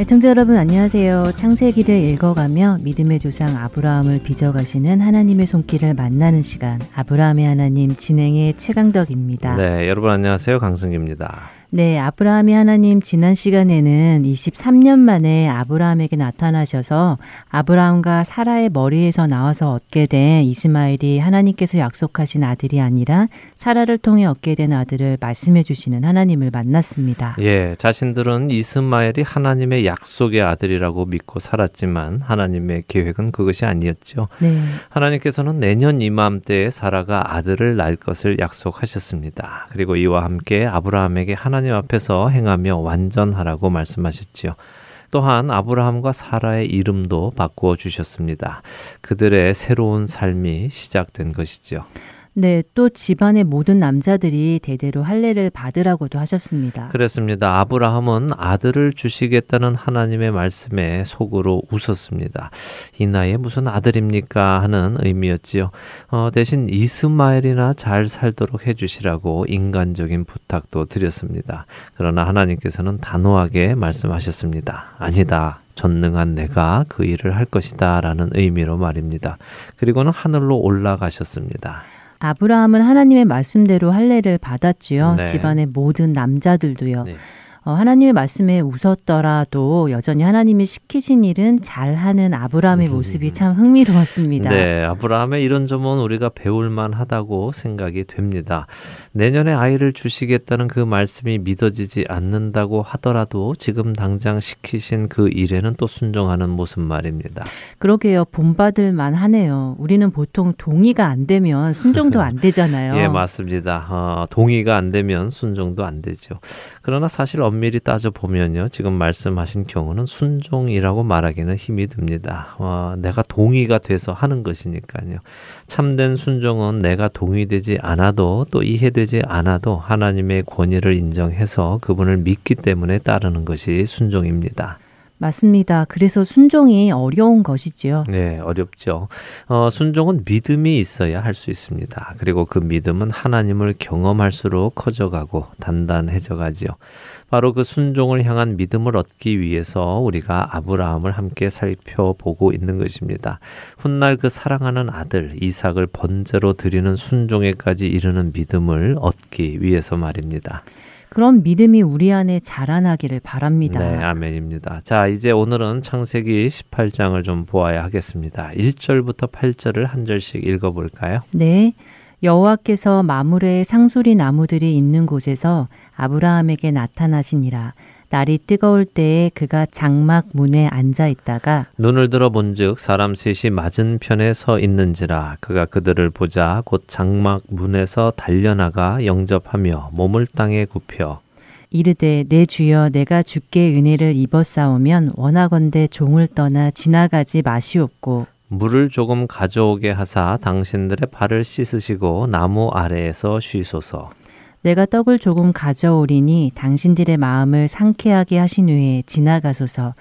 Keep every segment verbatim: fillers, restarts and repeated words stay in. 애청자 여러분 안녕하세요. 창세기를 읽어가며 믿음의 조상 아브라함을 빚어가시는 하나님의 손길을 만나는 시간, 아브라함의 하나님 진행의 최강덕입니다. 네, 여러분 안녕하세요. 강승기입니다. 네, 아브라함의 하나님 지난 시간에는 이십삼 년 만에 아브라함에게 나타나셔서 아브라함과 사라의 머리에서 나와서 얻게 된 이스마일이 하나님께서 약속하신 아들이 아니라 사라를 통해 얻게 된 아들을 말씀해 주시는 하나님을 만났습니다. 예, 자신들은 이스마엘이 하나님의 약속의 아들이라고 믿고 살았지만 하나님의 계획은 그것이 아니었죠. 네. 하나님께서는 내년 이맘때에 사라가 아들을 낳을 것을 약속하셨습니다. 그리고 이와 함께 아브라함에게 하나님 앞에서 행하며 완전하라고 말씀하셨지요. 또한 아브라함과 사라의 이름도 바꾸어 주셨습니다. 그들의 새로운 삶이 시작된 것이죠. 네, 또 집안의 모든 남자들이 대대로 할례를 받으라고도 하셨습니다. 그렇습니다. 아브라함은 아들을 주시겠다는 하나님의 말씀에 속으로 웃었습니다. 이 나이에 무슨 아들입니까 하는 의미였지요. 어, 대신 이스마엘이나 잘 살도록 해주시라고 인간적인 부탁도 드렸습니다. 그러나 하나님께서는 단호하게 말씀하셨습니다. 아니다. 전능한 내가 그 일을 할 것이다 라는 의미로 말입니다. 그리고는 하늘로 올라가셨습니다. 아브라함은 하나님의 말씀대로 할례를 받았지요. 네. 집안의 모든 남자들도요. 네. 어, 하나님의 말씀에 웃었더라도 여전히 하나님이 시키신 일은 잘하는 아브라함의 모습이 참 흥미로웠습니다. 네, 아브라함의 이런 점은 우리가 배울만 하다고 생각이 됩니다. 내년에 아이를 주시겠다는 그 말씀이 믿어지지 않는다고 하더라도 지금 당장 시키신 그 일에는 또 순종하는 모습 말입니다. 그러게요. 본받을만 하네요. 우리는 보통 동의가 안 되면 순종도 안 되잖아요. 예, 맞습니다. 어, 동의가 안 되면 순종도 안 되죠. 그러나 사실 엄밀히 따져보면요, 지금 말씀하신 경우는 순종이라고 말하기는 힘이 듭니다. 와, 내가 동의가 돼서 하는 것이니까요. 참된 순종은 내가 동의되지 않아도 또 이해되지 않아도 하나님의 권위를 인정해서 그분을 믿기 때문에 따르는 것이 순종입니다. 맞습니다. 그래서 순종이 어려운 것이지요. 네, 어렵죠. 어, 순종은 믿음이 있어야 할 수 있습니다. 그리고 그 믿음은 하나님을 경험할수록 커져가고 단단해져가지요. 바로 그 순종을 향한 믿음을 얻기 위해서 우리가 아브라함을 함께 살펴보고 있는 것입니다. 훗날 그 사랑하는 아들 이삭을 번제로 드리는 순종에까지 이르는 믿음을 얻기 위해서 말입니다. 그런 믿음이 우리 안에 자라나기를 바랍니다. 네, 아멘입니다. 자, 이제 오늘은 창세기 십팔 장을 좀 보아야 하겠습니다. 일 절부터 팔 절을 한 절씩 읽어볼까요? 네. 여호와께서 마므레의 상수리 나무들이 있는 곳에서 아브라함에게 나타나시니라. 날이 뜨거울 때에 그가 장막 문에 앉아 있다가 눈을 들어 본즉 사람 셋이 맞은편에 서 있는지라. 그가 그들을 보자 곧 장막 문에서 달려나가 영접하며 몸을 땅에 굽혀 이르되 내 주여, 내가 주께 은혜를 입었사오면 원하건대 종을 떠나 지나가지 마시옵고 물을 조금 가져오게 하사 당신들의 발을 씻으시고 나무 아래에서 쉬소서. 내가 떡을 조금 가져오리니 당신들의 마음을 상쾌하게 하신 후에 지나가소서.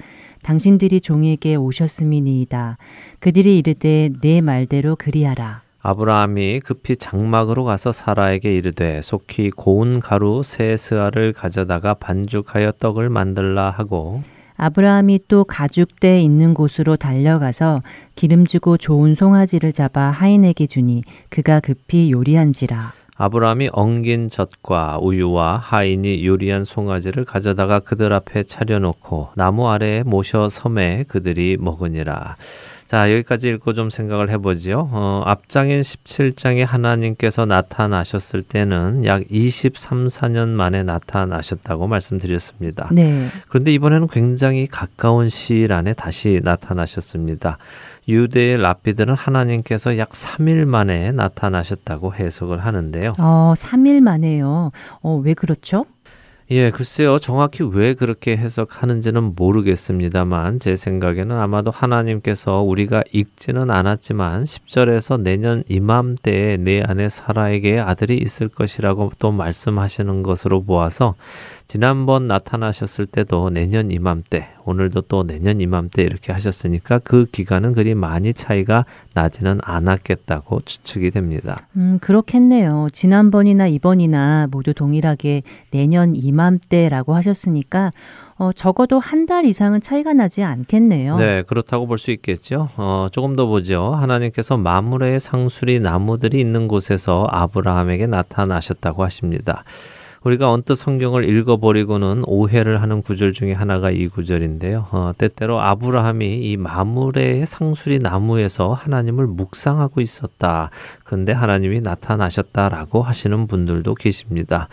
당신들이 종에게 오셨음이니이다. 그들이 이르되 내 말대로 그리하라. 아브라함이 급히 장막으로 가서 사라에게 이르되 속히 고운 가루 세 스아를 가져다가 반죽하여 떡을 만들라 하고 아브라함이 또 가죽대 있는 곳으로 달려가서 기름지고 좋은 송아지를 잡아 하인에게 주니 그가 급히 요리한지라. 아브라함이 엉긴 젖과 우유와 하인이 요리한 송아지를 가져다가 그들 앞에 차려놓고 나무 아래에 모셔 섬에 그들이 먹으니라. 자, 여기까지 읽고 좀 생각을 해보지요. 어, 앞장인 십칠 장에 하나님께서 나타나셨을 때는 약 이십삼, 이십사 년 만에 나타나셨다고 말씀드렸습니다. 네. 그런데 이번에는 굉장히 가까운 시일 안에 다시 나타나셨습니다. 유대의 랍비들은 하나님께서 약 삼 일 만에 나타나셨다고 해석을 하는데요. 어, 삼 일 만에요. 어, 왜 그렇죠? 예, 글쎄요. 정확히 왜 그렇게 해석하는지는 모르겠습니다만 제 생각에는 아마도 하나님께서 우리가 읽지는 않았지만 십 절에서 내년 이맘때에 내 안에 사라에게 아들이 있을 것이라고 또 말씀하시는 것으로 보아서 지난번 나타나셨을 때도 내년 이맘때, 오늘도 또 내년 이맘때 이렇게 하셨으니까 그 기간은 그리 많이 차이가 나지는 않았겠다고 추측이 됩니다. 음, 그렇겠네요. 지난번이나 이번이나 모두 동일하게 내년 이맘때라고 하셨으니까 어, 적어도 한 달 이상은 차이가 나지 않겠네요. 네, 그렇다고 볼 수 있겠죠. 어, 조금 더 보죠. 하나님께서 마므레의 상수리 나무들이 있는 곳에서 아브라함에게 나타나셨다고 하십니다. 우리가 언뜻 성경을 읽어버리고는 오해를 하는 구절 중에 하나가 이 구절인데요. 어, 때때로 아브라함이 이 마므레의 상수리 나무에서 하나님을 묵상하고 있었다. 그런데 하나님이 나타나셨다라고 하시는 분들도 계십니다.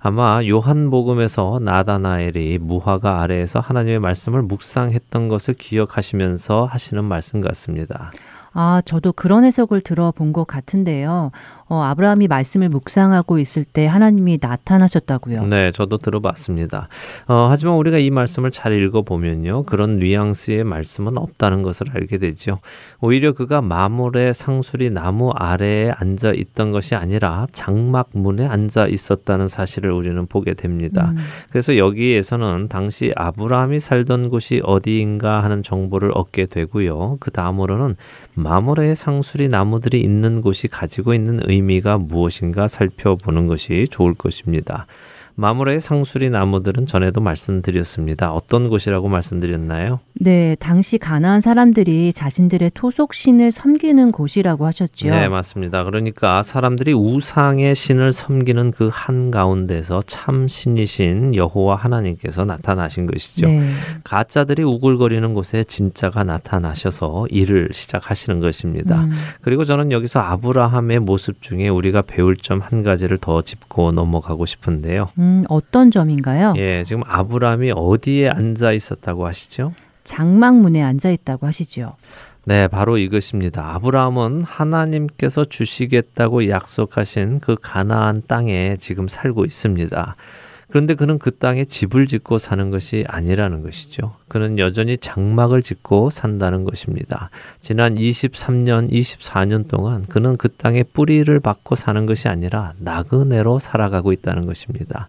아마 요한복음에서 나다나엘이 무화과 아래에서 하나님의 말씀을 묵상했던 것을 기억하시면서 하시는 말씀 같습니다. 아, 저도 그런 해석을 들어본 것 같은데요. 어, 아브라함이 말씀을 묵상하고 있을 때 하나님이 나타나셨다고요. 네, 저도 들어봤습니다. 어, 하지만 우리가 이 말씀을 잘 읽어보면요. 그런 뉘앙스의 말씀은 없다는 것을 알게 되죠. 오히려 그가 마므레 상수리 나무 아래에 앉아 있던 것이 아니라 장막문에 앉아 있었다는 사실을 우리는 보게 됩니다. 음. 그래서 여기에서는 당시 아브라함이 살던 곳이 어디인가 하는 정보를 얻게 되고요. 그 다음으로는 마므레 상수리 나무들이 있는 곳이 가지고 있는 의미입니다. 의미가 무엇인가 살펴보는 것이 좋을 것입니다. 마므레의 상수리 나무들은 전에도 말씀드렸습니다. 어떤 곳이라고 말씀드렸나요? 네, 당시 가나안 사람들이 자신들의 토속신을 섬기는 곳이라고 하셨죠. 네, 맞습니다. 그러니까 사람들이 우상의 신을 섬기는 그 한가운데서 참신이신 여호와 하나님께서 나타나신 것이죠. 네. 가짜들이 우글거리는 곳에 진짜가 나타나셔서 일을 시작하시는 것입니다. 음. 그리고 저는 여기서 아브라함의 모습 중에 우리가 배울 점 한 가지를 더 짚고 넘어가고 싶은데요. 음. 음, 어떤 점인가요? 예, 지금 아브라함이 어디에 앉아 있었다고 하시죠? 장막문에 앉아 있다고 하시죠. 네, 바로 이것입니다. 아브라함은 하나님께서 주시겠다고 약속하신 그 가나안 땅에 지금 살고 있습니다. 그런데 그는 그 땅에 집을 짓고 사는 것이 아니라는 것이죠. 그는 여전히 장막을 짓고 산다는 것입니다. 지난 이십삼 년, 이십사 년 동안 그는 그 땅에 뿌리를 박고 사는 것이 아니라 나그네로 살아가고 있다는 것입니다.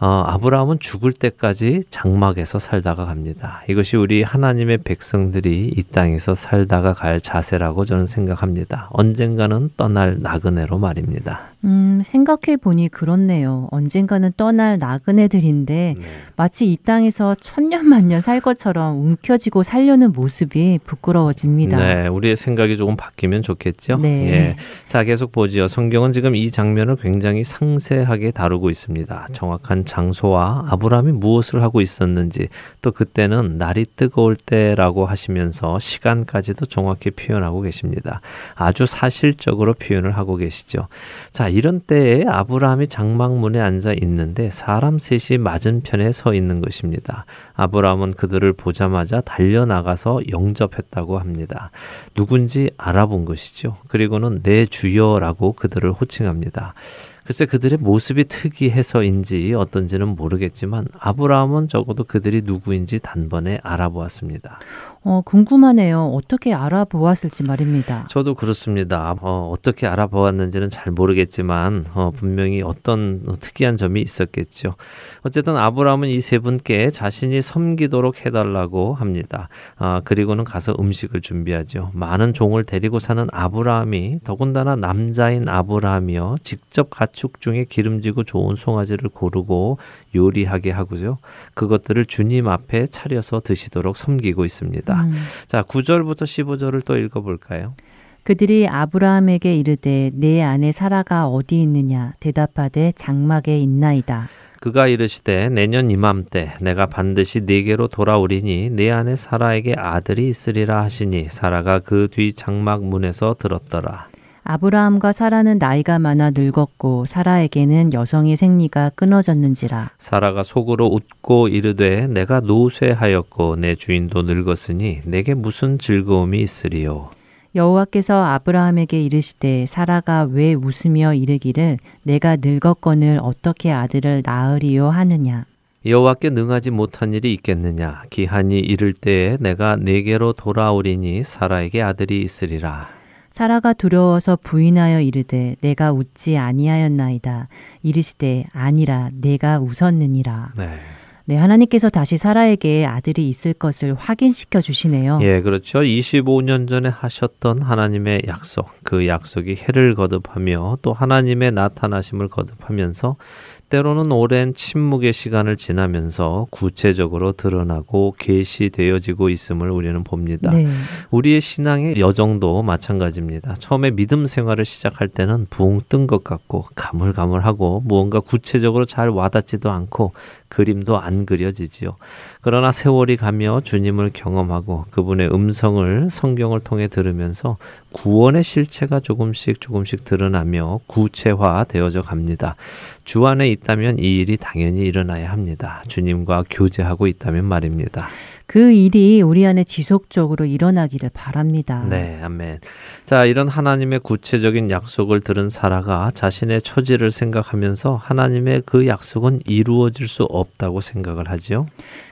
어, 아브라함은 죽을 때까지 장막에서 살다가 갑니다. 이것이 우리 하나님의 백성들이 이 땅에서 살다가 갈 자세라고 저는 생각합니다. 언젠가는 떠날 나그네로 말입니다. 음, 생각해 보니 그렇네요. 언젠가는 떠날 나그네들인데 네. 마치 이 땅에서 천년만년 살 것처럼 움켜쥐고 살려는 모습이 부끄러워집니다. 네, 우리의 생각이 조금 바뀌면 좋겠죠? 네. 예. 자, 계속 보지요. 성경은 지금 이 장면을 굉장히 상세하게 다루고 있습니다. 정확한 장소와 아브라함이 무엇을 하고 있었는지, 또 그때는 날이 뜨거울 때라고 하시면서 시간까지도 정확히 표현하고 계십니다. 아주 사실적으로 표현을 하고 계시죠. 자, 이런 때에 아브라함이 장막문에 앉아 있는데 사람 셋이 맞은편에 서 있는 것입니다. 아브라함은 그들을 보자마자 달려나가서 영접했다고 합니다. 누군지 알아본 것이죠. 그리고는 내 주여라고 그들을 호칭합니다. 글쎄 그들의 모습이 특이해서인지 어떤지는 모르겠지만 아브라함은 적어도 그들이 누구인지 단번에 알아보았습니다. 어, 궁금하네요. 어떻게 알아보았을지 말입니다. 저도 그렇습니다. 어, 어떻게 알아보았는지는 잘 모르겠지만 어, 분명히 어떤 특이한 점이 있었겠죠. 어쨌든 아브라함은 이 세 분께 자신이 섬기도록 해달라고 합니다. 아, 그리고는 가서 음식을 준비하죠. 많은 종을 데리고 사는 아브라함이 더군다나 남자인 아브라함이요. 직접 가축 중에 기름지고 좋은 송아지를 고르고 요리하게 하고요. 그것들을 주님 앞에 차려서 드시도록 섬기고 있습니다. 음. 자, 구 절부터 십오 절을 또 읽어볼까요? 그들이 아브라함에게 이르되 내 아내 사라가 어디 있느냐 대답하되 장막에 있나이다. 그가 이르시되 내년 이맘때 내가 반드시 네게로 돌아오리니 네 안에 사라에게 아들이 있으리라 하시니 사라가 그 뒤 장막 문에서 들었더라. 아브라함과 사라는 나이가 많아 늙었고 사라에게는 여성의 생리가 끊어졌는지라. 사라가 속으로 웃고 이르되 내가 노쇠하였고 내 주인도 늙었으니 내게 무슨 즐거움이 있으리요. 여호와께서 아브라함에게 이르시되 사라가 왜 웃으며 이르기를 내가 늙었거늘 어떻게 아들을 낳으리요 하느냐. 여호와께 능하지 못한 일이 있겠느냐. 기한이 이를 때에 내가 네게로 돌아오리니 사라에게 아들이 있으리라. 사라가 두려워서 부인하여 이르되 내가 웃지 아니하였나이다. 이르시되 아니라 내가 웃었느니라. 네. 네, 하나님께서 다시 사라에게 아들이 있을 것을 확인시켜 주시네요. 예, 그렇죠. 이십오 년 전에 하셨던 하나님의 약속, 그 약속이 해를 거듭하며 또 하나님의 나타나심을 거듭하면서 때로는 오랜 침묵의 시간을 지나면서 구체적으로 드러나고 계시되어지고 있음을 우리는 봅니다. 네. 우리의 신앙의 여정도 마찬가지입니다. 처음에 믿음 생활을 시작할 때는 붕 뜬 것 같고 가물가물하고 무언가 구체적으로 잘 와닿지도 않고 그림도 안 그려지지요. 그러나 세월이 가며 주님을 경험하고 그분의 음성을 성경을 통해 들으면서 구원의 실체가 조금씩 조금씩 드러나며 구체화되어져 갑니다. 주 안에 있다면 이 일이 당연히 일어나야 합니다. 주님과 교제하고 있다면 말입니다. 그 일이 우리 안에 지속적으로 일어나기를 바랍니다. 네, 아멘. 자, 이런 하나님의 구체적인 약속을 들은 사라가 자신의 처지를 생각하면서 하나님의 그 약속은 이루어질 수 없다고 생각을 하지요.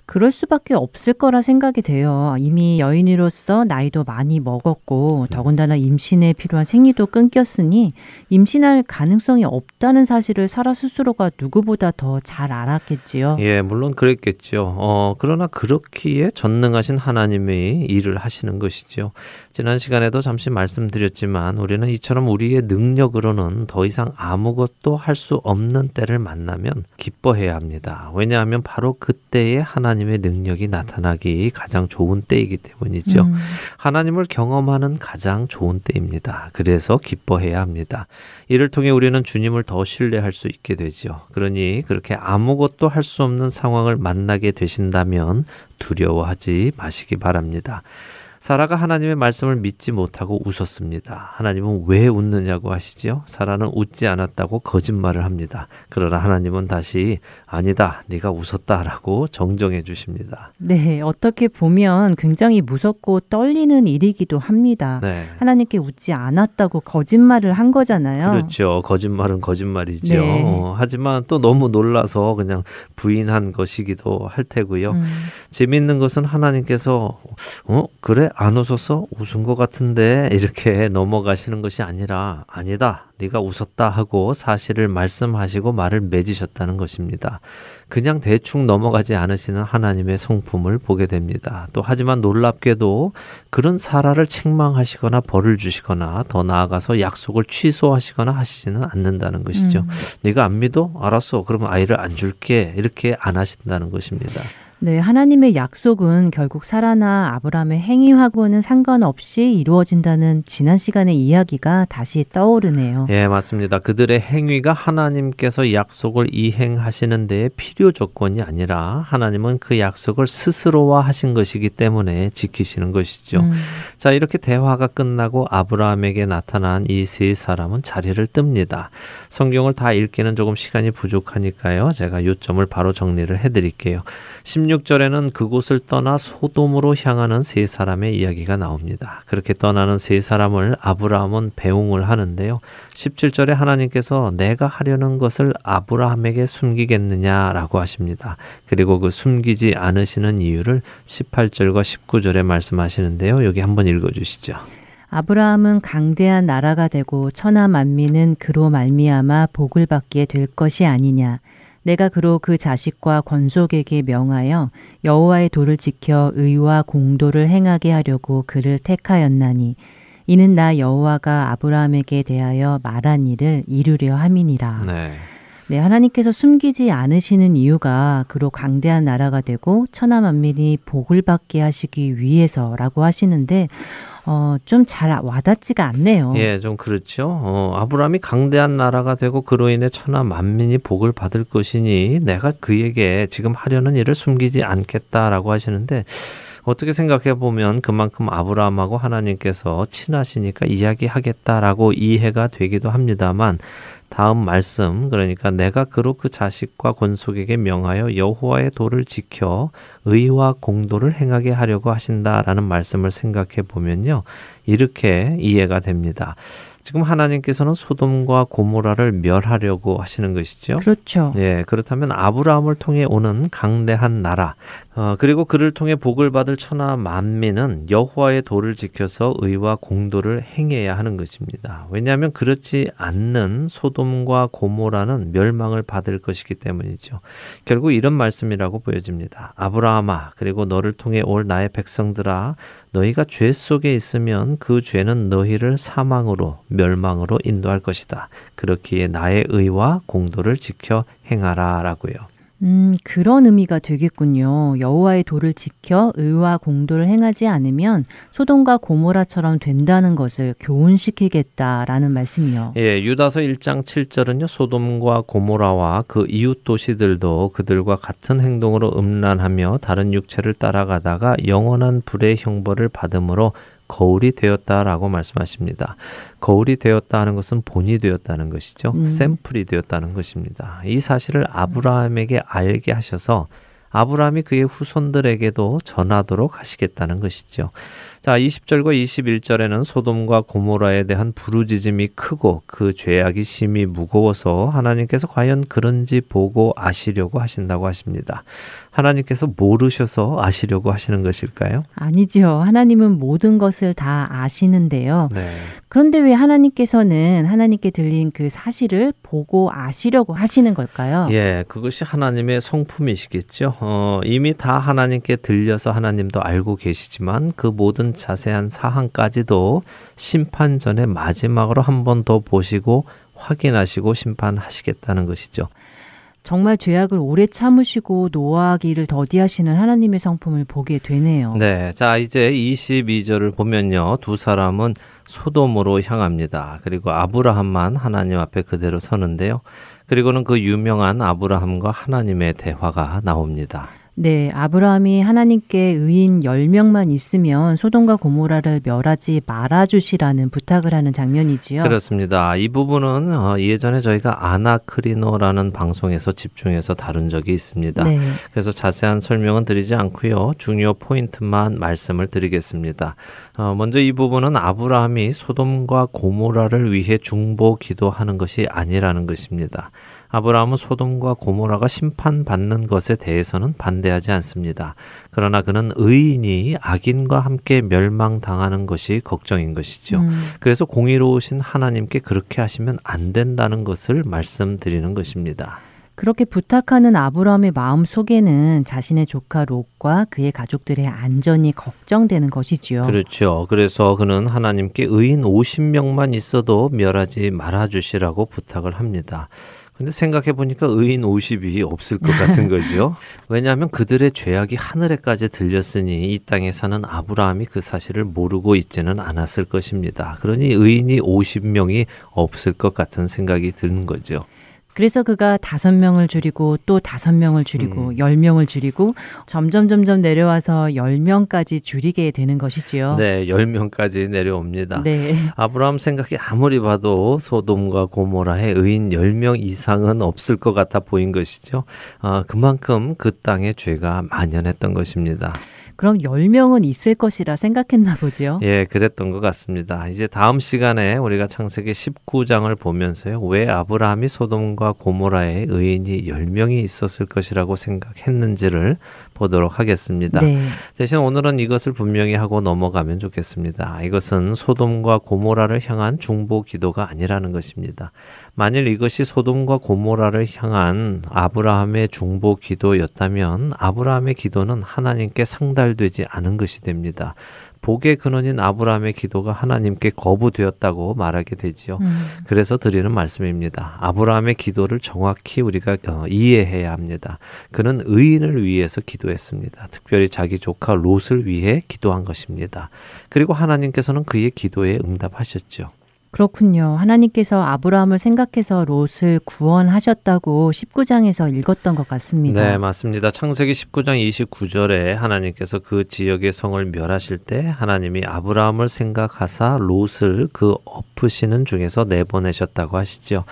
그럴 수밖에 없을 거라 생각이 돼요. 이미 여인으로서 나이도 많이 먹었고 더군다나 임신에 필요한 생리도 끊겼으니 임신할 가능성이 없다는 사실을 사라 스스로가 누구보다 더 잘 알았겠지요. 예, 물론 그랬겠죠. 어, 그러나 그렇기에 전능하신 하나님이 일을 하시는 것이지요. 지난 시간에도 잠시 말씀드렸지만 우리는 이처럼 우리의 능력으로는 더 이상 아무것도 할 수 없는 때를 만나면 기뻐해야 합니다. 왜냐하면 바로 그때의 하나님 하나님의 능력이 나타나기 가장 좋은 때이기 때문이죠. 음. 하나님을 경험하는 가장 좋은 때입니다. 그래서 기뻐해야 합니다. 이를 통해 우리는 주님을 더 신뢰할 수 있게 되죠. 그러니 그렇게 아무것도 할 수 없는 상황을 만나게 되신다면 두려워하지 마시기 바랍니다. 사라가 하나님의 말씀을 믿지 못하고 웃었습니다. 하나님은 왜 웃느냐고 하시지요? 사라는 웃지 않았다고 거짓말을 합니다. 그러나 하나님은 다시 아니다, 네가 웃었다라고 정정해 주십니다. 네, 어떻게 보면 굉장히 무섭고 떨리는 일이기도 합니다. 네. 하나님께 웃지 않았다고 거짓말을 한 거잖아요. 그렇죠. 거짓말은 거짓말이죠. 네. 어, 하지만 또 너무 놀라서 그냥 부인한 것이기도 할 테고요. 음. 재미있는 것은 하나님께서 어? 그래? 안 웃었어? 웃은 것 같은데 이렇게 넘어가시는 것이 아니라 아니다, 네가 웃었다 하고 사실을 말씀하시고 말을 맺으셨다는 것입니다. 그냥 대충 넘어가지 않으시는 하나님의 성품을 보게 됩니다. 또 하지만 놀랍게도 그런 사라를 책망하시거나 벌을 주시거나 더 나아가서 약속을 취소하시거나 하시지는 않는다는 것이죠. 음. 네가 안 믿어? 알았어. 그럼 아이를 안 줄게. 이렇게 안 하신다는 것입니다. 네, 하나님의 약속은 결국 사라나 아브라함의 행위하고는 상관없이 이루어진다는 지난 시간의 이야기가 다시 떠오르네요. 예, 맞습니다. 그들의 행위가 하나님께서 약속을 이행하시는 데의 필요 조건이 아니라 하나님은 그 약속을 스스로와 하신 것이기 때문에 지키시는 것이죠. 음. 자, 이렇게 대화가 끝나고 아브라함에게 나타난 이 세 사람은 자리를 뜹니다. 성경을 다 읽기는 조금 시간이 부족하니까요. 제가 요점을 바로 정리를 해드릴게요. 십육 절에는 그곳을 떠나 소돔으로 향하는 세 사람의 이야기가 나옵니다. 그렇게 떠나는 세 사람을 아브라함은 배웅을 하는데요. 십칠 절에 하나님께서 내가 하려는 것을 아브라함에게 숨기겠느냐라고 하십니다. 그리고 그 숨기지 않으시는 이유를 십팔 절과 십구 절에 말씀하시는데요. 여기 한번 읽어주시죠. 아브라함은 강대한 나라가 되고 천하 만민은 그로 말미암아 복을 받게 될 것이 아니냐. 내가 그로 그 자식과 권속에게 명하여 여호와의 도를 지켜 의와 공도를 행하게 하려고 그를 택하였나니 이는 나 여호와가 아브라함에게 대하여 말한 일을 이루려 함이니라. 네. 네, 하나님께서 숨기지 않으시는 이유가 그로 강대한 나라가 되고 천하 만민이 복을 받게 하시기 위해서라고 하시는데 어, 좀 잘 와닿지가 않네요. 예, 좀 그렇죠. 어, 아브라함이 강대한 나라가 되고 그로 인해 천하 만민이 복을 받을 것이니 내가 그에게 지금 하려는 일을 숨기지 않겠다라고 하시는데, 어떻게 생각해보면 그만큼 아브라함하고 하나님께서 친하시니까 이야기하겠다라고 이해가 되기도 합니다만, 다음 말씀, 그러니까 내가 그로 그 자식과 권속에게 명하여 여호와의 도를 지켜 의와 공도를 행하게 하려고 하신다라는 말씀을 생각해 보면요, 이렇게 이해가 됩니다. 지금 하나님께서는 소돔과 고모라를 멸하려고 하시는 것이죠. 그렇죠. 예, 그렇다면 아브라함을 통해 오는 강대한 나라, 어, 그리고 그를 통해 복을 받을 천하 만민은 여호와의 도를 지켜서 의와 공도를 행해야 하는 것입니다. 왜냐하면 그렇지 않는 소돔과 고모라는 멸망을 받을 것이기 때문이죠. 결국 이런 말씀이라고 보여집니다. 아브라함아, 그리고 너를 통해 올 나의 백성들아, 너희가 죄 속에 있으면 그 죄는 너희를 사망으로, 멸망으로 인도할 것이다. 그렇기에 나의 의와 공도를 지켜 행하라 라고요. 음, 그런 의미가 되겠군요. 여호와의 도를 지켜 의와 공도를 행하지 않으면 소돔과 고모라처럼 된다는 것을 교훈시키겠다라는 말씀이요. 예, 유다서 일 장 칠 절은요. 소돔과 고모라와 그 이웃 도시들도 그들과 같은 행동으로 음란하며 다른 육체를 따라가다가 영원한 불의 형벌을 받음으로 거울이 되었다라고 말씀하십니다. 거울이 되었다 하는 것은 본이 되었다는 것이죠. 음. 샘플이 되었다는 것입니다. 이 사실을 아브라함에게 알게 하셔서 아브라함이 그의 후손들에게도 전하도록 하시겠다는 것이죠. 자, 이십 절과 이십일 절에는 소돔과 고모라에 대한 부르짖음이 크고 그 죄악이 심히 무거워서 하나님께서 과연 그런지 보고 아시려고 하신다고 하십니다. 하나님께서 모르셔서 아시려고 하시는 것일까요? 아니죠. 하나님은 모든 것을 다 아시는데요. 네. 그런데 왜 하나님께서는 하나님께 들린 그 사실을 보고 아시려고 하시는 걸까요? 예, 그것이 하나님의 성품이시겠죠. 어, 이미 다 하나님께 들려서 하나님도 알고 계시지만 그 모든 자세한 사항까지도 심판 전에 마지막으로 한 번 더 보시고 확인하시고 심판하시겠다는 것이죠. 정말 죄악을 오래 참으시고 노하기를 더디하시는 하나님의 성품을 보게 되네요. 네, 자 이제 이십이 절을 보면요. 두 사람은 소돔으로 향합니다. 그리고 아브라함만 하나님 앞에 그대로 서는데요. 그리고는 그 유명한 아브라함과 하나님의 대화가 나옵니다. 네, 아브라함이 하나님께 의인 열 명만 있으면 소돔과 고모라를 멸하지 말아주시라는 부탁을 하는 장면이지요. 그렇습니다. 이 부분은 예전에 저희가 아나크리노라는 방송에서 집중해서 다룬 적이 있습니다. 네. 그래서 자세한 설명은 드리지 않고요. 중요 포인트만 말씀을 드리겠습니다. 먼저 이 부분은 아브라함이 소돔과 고모라를 위해 중보 기도하는 것이 아니라는 것입니다. 아브라함은 소돔과 고모라가 심판받는 것에 대해서는 반대하지 않습니다. 그러나 그는 의인이 악인과 함께 멸망당하는 것이 걱정인 것이죠. 음. 그래서 공의로우신 하나님께 그렇게 하시면 안 된다는 것을 말씀드리는 것입니다. 그렇게 부탁하는 아브라함의 마음 속에는 자신의 조카 롯과 그의 가족들의 안전이 걱정되는 것이지요. 그렇죠. 그래서 그는 하나님께 의인 오십 명만 있어도 멸하지 말아주시라고 부탁을 합니다. 근데 생각해보니까 의인 오십이 없을 것 같은 거죠. 왜냐하면 그들의 죄악이 하늘에까지 들렸으니 이 땅에 사는 아브라함이 그 사실을 모르고 있지는 않았을 것입니다. 그러니 의인이 오십 명이 없을 것 같은 생각이 드는 거죠. 그래서 그가 다섯 명을 줄이고 또 다섯 명을 줄이고 음. 열 명을 줄이고 점점 점점 내려와서 열 명까지 줄이게 되는 것이지요. 네, 열 명까지 내려옵니다. 네. 아브라함 생각이 아무리 봐도 소돔과 고모라에 의인 열 명 이상은 없을 것 같아 보인 것이죠. 아, 그만큼 그 땅의 죄가 만연했던 것입니다. 그럼 열 명은 있을 것이라 생각했나 보죠. 예, 그랬던 것 같습니다. 이제 다음 시간에 우리가 창세기 십구 장을 보면서요. 왜 아브라함이 소돔과 고모라에 의인이 열 명이 있었을 것이라고 생각했는지를 보도록 하겠습니다. 네. 대신 오늘은 이것을 분명히 하고 넘어가면 좋겠습니다. 이것은 소돔과 고모라를 향한 중보 기도가 아니라는 것입니다. 만일 이것이 소돔과 고모라를 향한 아브라함의 중보 기도였다면 아브라함의 기도는 하나님께 상달되지 않은 것이 됩니다. 복의 근원인 아브라함의 기도가 하나님께 거부되었다고 말하게 되지요. 음. 그래서 드리는 말씀입니다. 아브라함의 기도를 정확히 우리가 이해해야 합니다. 그는 의인을 위해서 기도했습니다. 특별히 자기 조카 롯을 위해 기도한 것입니다. 그리고 하나님께서는 그의 기도에 응답하셨죠. 그렇군요. 하나님께서 아브라함을 생각해서 롯을 구원하셨다고 십구 장에서 읽었던 것 같습니다. 네, 맞습니다. 창세기 십구 장 이십구 절에 하나님께서 그 지역의 성을 멸하실 때 하나님이 아브라함을 생각하사 롯을 그 엎으시는 중에서 내보내셨다고 하시죠.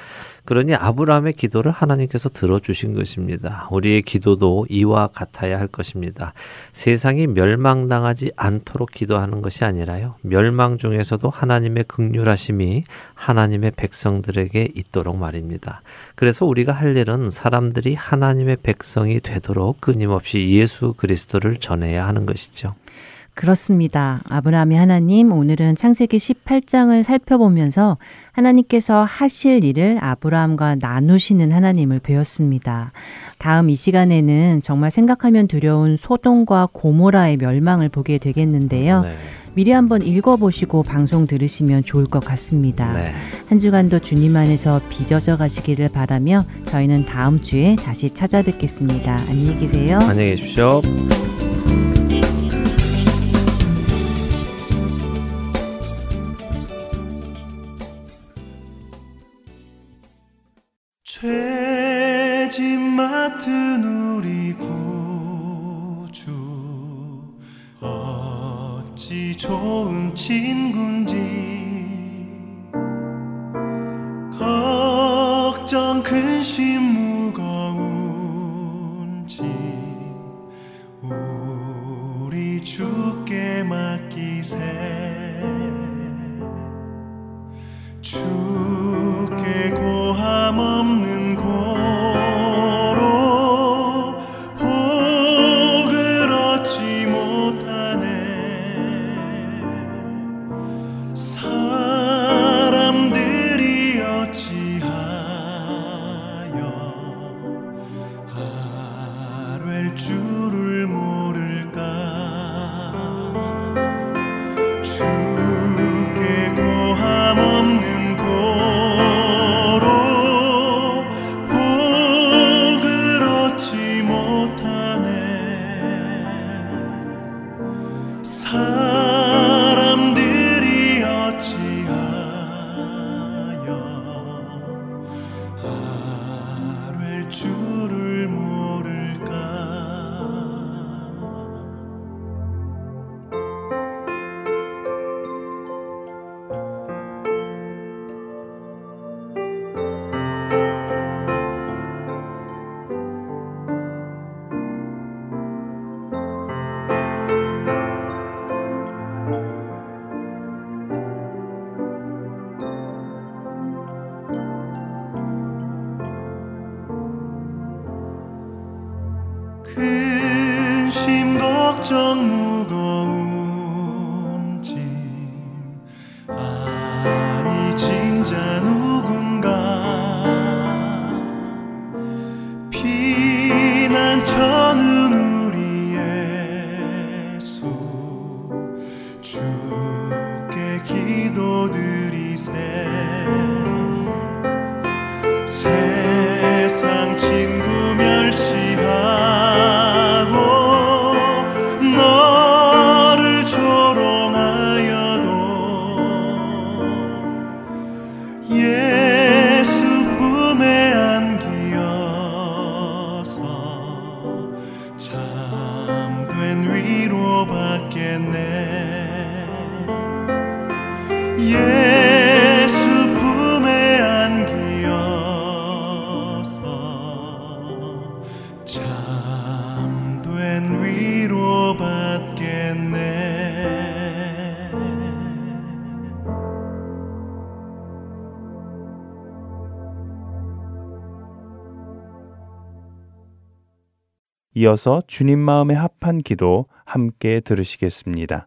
그러니 아브라함의 기도를 하나님께서 들어주신 것입니다. 우리의 기도도 이와 같아야 할 것입니다. 세상이 멸망당하지 않도록 기도하는 것이 아니라요. 멸망 중에서도 하나님의 긍휼하심이 하나님의 백성들에게 있도록 말입니다. 그래서 우리가 할 일은 사람들이 하나님의 백성이 되도록 끊임없이 예수 그리스도를 전해야 하는 것이죠. 그렇습니다. 아브라함이 하나님, 오늘은 창세기 십팔 장을 살펴보면서 하나님께서 하실 일을 아브라함과 나누시는 하나님을 배웠습니다. 다음 이 시간에는 정말 생각하면 두려운 소돔과 고모라의 멸망을 보게 되겠는데요. 네. 미리 한번 읽어보시고 방송 들으시면 좋을 것 같습니다. 네. 한 주간도 주님 안에서 빚어져 가시기를 바라며 저희는 다음 주에 다시 찾아뵙겠습니다. 안녕히 계세요. 안녕히 계십시오. 죄짐 맡은 우리 구주 어찌 좋은 친군지 걱정 근심 무거운지 우리 주께 맡기세 주께 고함 없는 이어서 주님 마음에 합한 기도 함께 들으시겠습니다.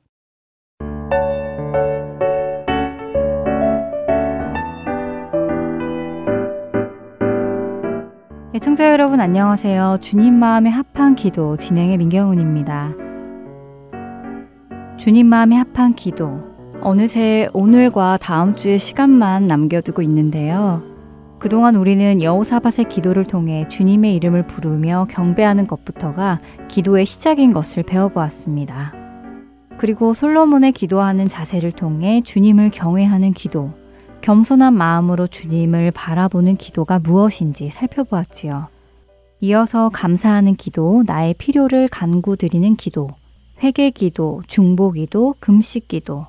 애청자 여러분 안녕하세요. 주님 마음에 합한 기도 진행의 민경훈입니다. 주님 마음에 합한 기도, 어느새 오늘과 다음 주의 시간만 남겨두고 있는데요. 그동안 우리는 여호사밧의 기도를 통해 주님의 이름을 부르며 경배하는 것부터가 기도의 시작인 것을 배워보았습니다. 그리고 솔로몬의 기도하는 자세를 통해 주님을 경외하는 기도, 겸손한 마음으로 주님을 바라보는 기도가 무엇인지 살펴보았지요. 이어서 감사하는 기도, 나의 필요를 간구드리는 기도, 회개 기도, 중보 기도, 금식 기도,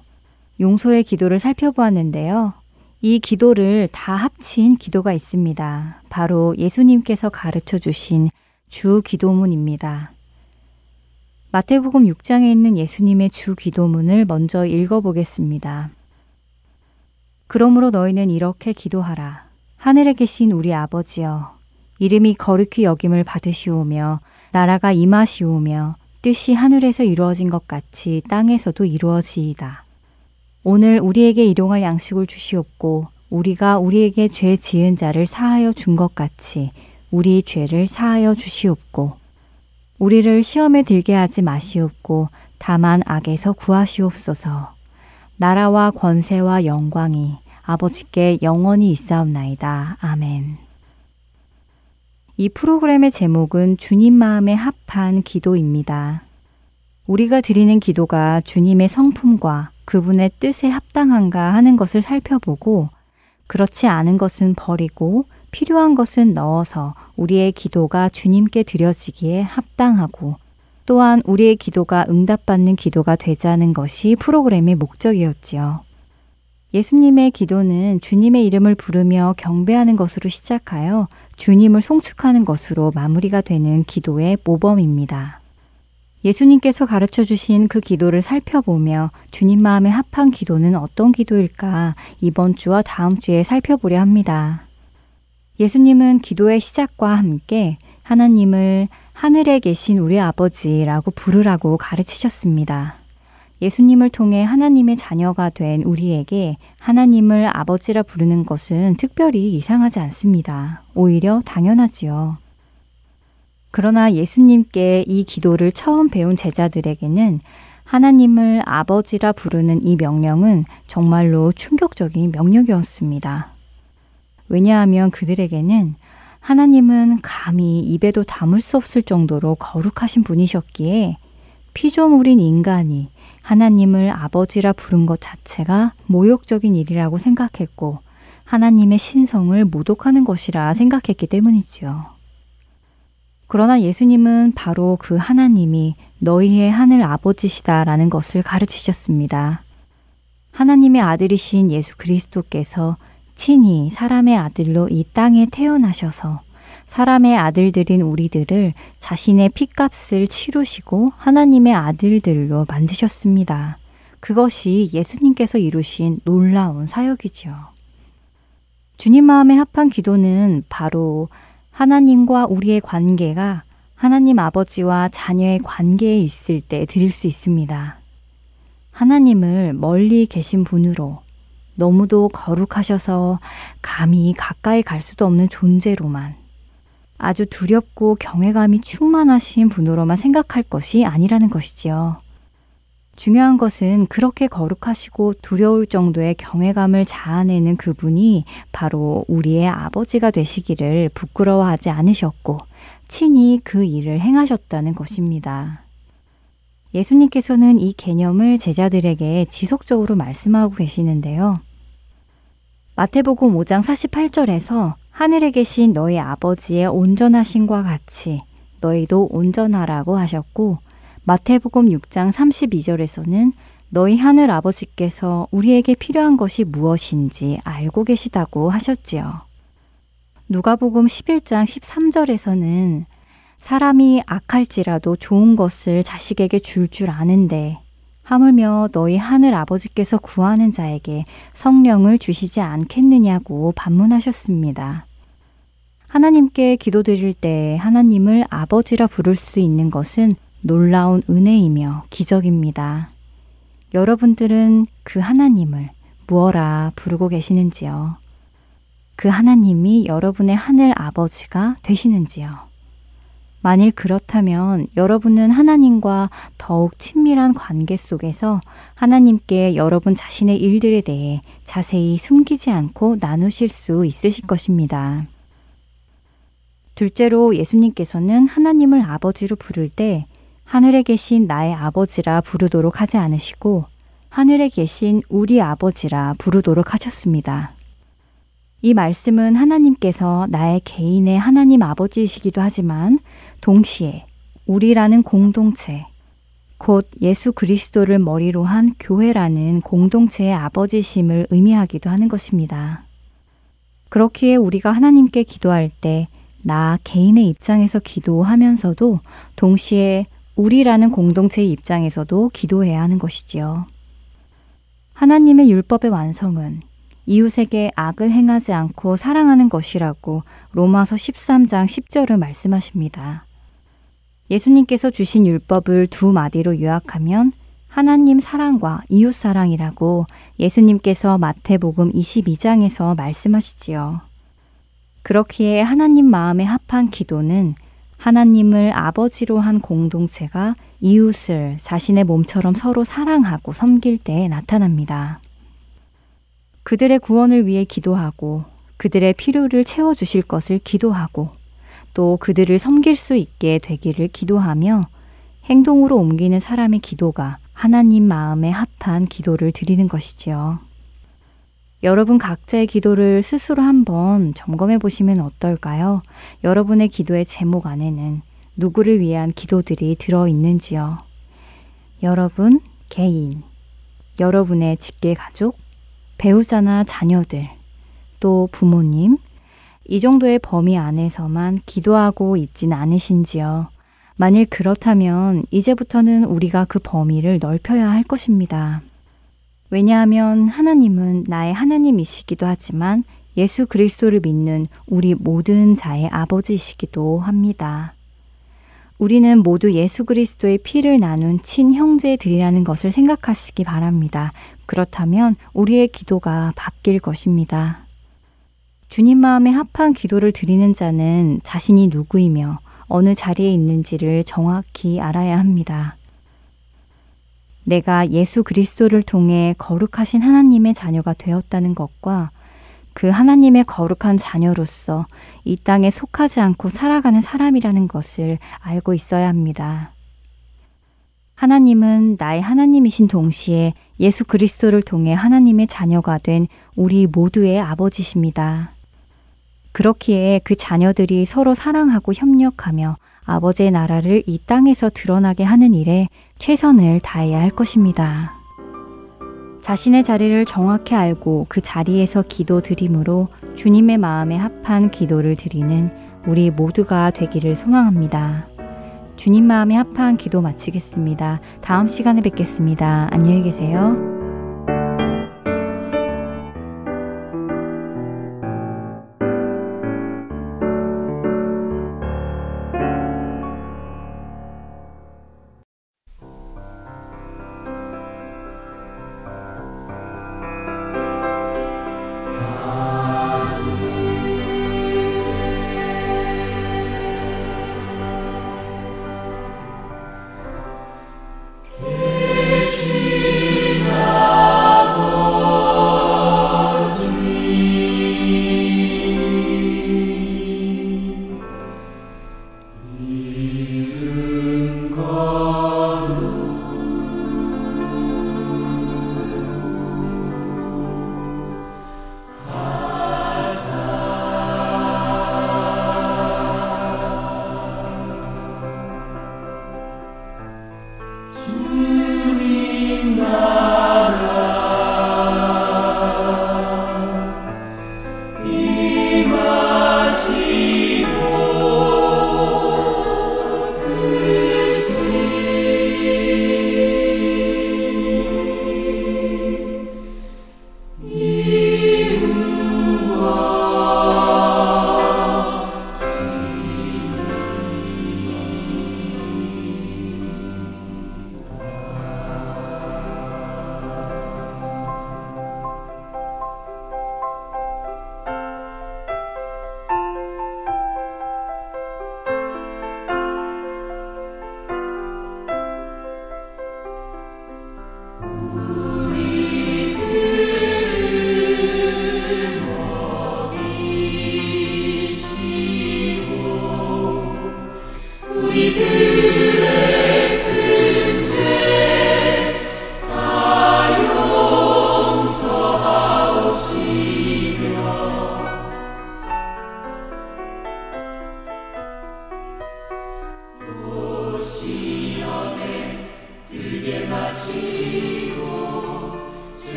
용서의 기도를 살펴보았는데요. 이 기도를 다 합친 기도가 있습니다. 바로 예수님께서 가르쳐 주신 주 기도문입니다. 마태복음 육 장에 있는 예수님의 주 기도문을 먼저 읽어보겠습니다. 그러므로 너희는 이렇게 기도하라. 하늘에 계신 우리 아버지여, 이름이 거룩히 여김을 받으시오며 나라가 임하시오며 뜻이 하늘에서 이루어진 것 같이 땅에서도 이루어지이다. 오늘 우리에게 일용할 양식을 주시옵고 우리가 우리에게 죄 지은 자를 사하여 준 것 같이 우리 죄를 사하여 주시옵고 우리를 시험에 들게 하지 마시옵고 다만 악에서 구하시옵소서. 나라와 권세와 영광이 아버지께 영원히 있사옵나이다. 아멘. 이 프로그램의 제목은 주님 마음에 합한 기도입니다. 우리가 드리는 기도가 주님의 성품과 그분의 뜻에 합당한가 하는 것을 살펴보고, 그렇지 않은 것은 버리고 필요한 것은 넣어서 우리의 기도가 주님께 드려지기에 합당하고 또한 우리의 기도가 응답받는 기도가 되자는 것이 프로그램의 목적이었지요. 예수님의 기도는 주님의 이름을 부르며 경배하는 것으로 시작하여 주님을 송축하는 것으로 마무리가 되는 기도의 모범입니다. 예수님께서 가르쳐 주신 그 기도를 살펴보며 주님 마음에 합한 기도는 어떤 기도일까 이번 주와 다음 주에 살펴보려 합니다. 예수님은 기도의 시작과 함께 하나님을 하늘에 계신 우리 아버지라고 부르라고 가르치셨습니다. 예수님을 통해 하나님의 자녀가 된 우리에게 하나님을 아버지라 부르는 것은 특별히 이상하지 않습니다. 오히려 당연하지요. 그러나 예수님께 이 기도를 처음 배운 제자들에게는 하나님을 아버지라 부르는 이 명령은 정말로 충격적인 명령이었습니다. 왜냐하면 그들에게는 하나님은 감히 입에도 담을 수 없을 정도로 거룩하신 분이셨기에 피조물인 인간이 하나님을 아버지라 부른 것 자체가 모욕적인 일이라고 생각했고 하나님의 신성을 모독하는 것이라 생각했기 때문이지요. 그러나 예수님은 바로 그 하나님이 너희의 하늘 아버지시다라는 것을 가르치셨습니다. 하나님의 아들이신 예수 그리스도께서 친히 사람의 아들로 이 땅에 태어나셔서 사람의 아들들인 우리들을 자신의 피값을 치루시고 하나님의 아들들로 만드셨습니다. 그것이 예수님께서 이루신 놀라운 사역이지요. 주님 마음에 합한 기도는 바로 하나님과 우리의 관계가 하나님 아버지와 자녀의 관계에 있을 때 드릴 수 있습니다. 하나님을 멀리 계신 분으로, 너무도 거룩하셔서 감히 가까이 갈 수도 없는 존재로만, 아주 두렵고 경외감이 충만하신 분으로만 생각할 것이 아니라는 것이지요. 중요한 것은 그렇게 거룩하시고 두려울 정도의 경외감을 자아내는 그분이 바로 우리의 아버지가 되시기를 부끄러워하지 않으셨고 친히 그 일을 행하셨다는 것입니다. 예수님께서는 이 개념을 제자들에게 지속적으로 말씀하고 계시는데요. 마태복음 오 장 사십팔 절에서 하늘에 계신 너희 아버지의 온전하신과 같이 너희도 온전하라고 하셨고 마태복음 육 장 삼십이 절에서는 너희 하늘 아버지께서 우리에게 필요한 것이 무엇인지 알고 계시다고 하셨지요. 누가복음 십일 장 십삼 절에서는 사람이 악할지라도 좋은 것을 자식에게 줄 줄 아는데 하물며 너희 하늘 아버지께서 구하는 자에게 성령을 주시지 않겠느냐고 반문하셨습니다. 하나님께 기도드릴 때 하나님을 아버지라 부를 수 있는 것은 놀라운 은혜이며 기적입니다. 여러분들은 그 하나님을 무엇라 부르고 계시는지요? 그 하나님이 여러분의 하늘 아버지가 되시는지요? 만일 그렇다면 여러분은 하나님과 더욱 친밀한 관계 속에서 하나님께 여러분 자신의 일들에 대해 자세히 숨기지 않고 나누실 수 있으실 것입니다. 둘째로 예수님께서는 하나님을 아버지로 부를 때 하늘에 계신 나의 아버지라 부르도록 하지 않으시고 하늘에 계신 우리 아버지라 부르도록 하셨습니다. 이 말씀은 하나님께서 나의 개인의 하나님 아버지이시기도 하지만 동시에 우리라는 공동체, 곧 예수 그리스도를 머리로 한 교회라는 공동체의 아버지심을 의미하기도 하는 것입니다. 그렇기에 우리가 하나님께 기도할 때 나 개인의 입장에서 기도하면서도 동시에 우리라는 공동체의 입장에서도 기도해야 하는 것이지요. 하나님의 율법의 완성은 이웃에게 악을 행하지 않고 사랑하는 것이라고 로마서 십삼 장 십 절을 말씀하십니다. 예수님께서 주신 율법을 두 마디로 요약하면 하나님 사랑과 이웃 사랑이라고 예수님께서 마태복음 이십이 장에서 말씀하시지요. 그렇기에 하나님 마음에 합한 기도는 하나님을 아버지로 한 공동체가 이웃을 자신의 몸처럼 서로 사랑하고 섬길 때 나타납니다. 그들의 구원을 위해 기도하고 그들의 필요를 채워주실 것을 기도하고 또 그들을 섬길 수 있게 되기를 기도하며 행동으로 옮기는 사람의 기도가 하나님 마음에 합한 기도를 드리는 것이지요. 여러분 각자의 기도를 스스로 한번 점검해 보시면 어떨까요? 여러분의 기도의 제목 안에는 누구를 위한 기도들이 들어있는지요? 여러분 개인, 여러분의 직계 가족, 배우자나 자녀들, 또 부모님, 이 정도의 범위 안에서만 기도하고 있진 않으신지요? 만일 그렇다면 이제부터는 우리가 그 범위를 넓혀야 할 것입니다. 왜냐하면 하나님은 나의 하나님이시기도 하지만 예수 그리스도를 믿는 우리 모든 자의 아버지이시기도 합니다. 우리는 모두 예수 그리스도의 피를 나눈 친형제들이라는 것을 생각하시기 바랍니다. 그렇다면 우리의 기도가 바뀔 것입니다. 주님 마음에 합한 기도를 드리는 자는 자신이 누구이며 어느 자리에 있는지를 정확히 알아야 합니다. 내가 예수 그리스도를 통해 거룩하신 하나님의 자녀가 되었다는 것과 그 하나님의 거룩한 자녀로서 이 땅에 속하지 않고 살아가는 사람이라는 것을 알고 있어야 합니다. 하나님은 나의 하나님이신 동시에 예수 그리스도를 통해 하나님의 자녀가 된 우리 모두의 아버지십니다. 그렇기에 그 자녀들이 서로 사랑하고 협력하며 아버지의 나라를 이 땅에서 드러나게 하는 일에 최선을 다해야 할 것입니다. 자신의 자리를 정확히 알고 그 자리에서 기도드림으로 주님의 마음에 합한 기도를 드리는 우리 모두가 되기를 소망합니다. 주님 마음에 합한 기도 마치겠습니다. 다음 시간에 뵙겠습니다. 안녕히 계세요. No.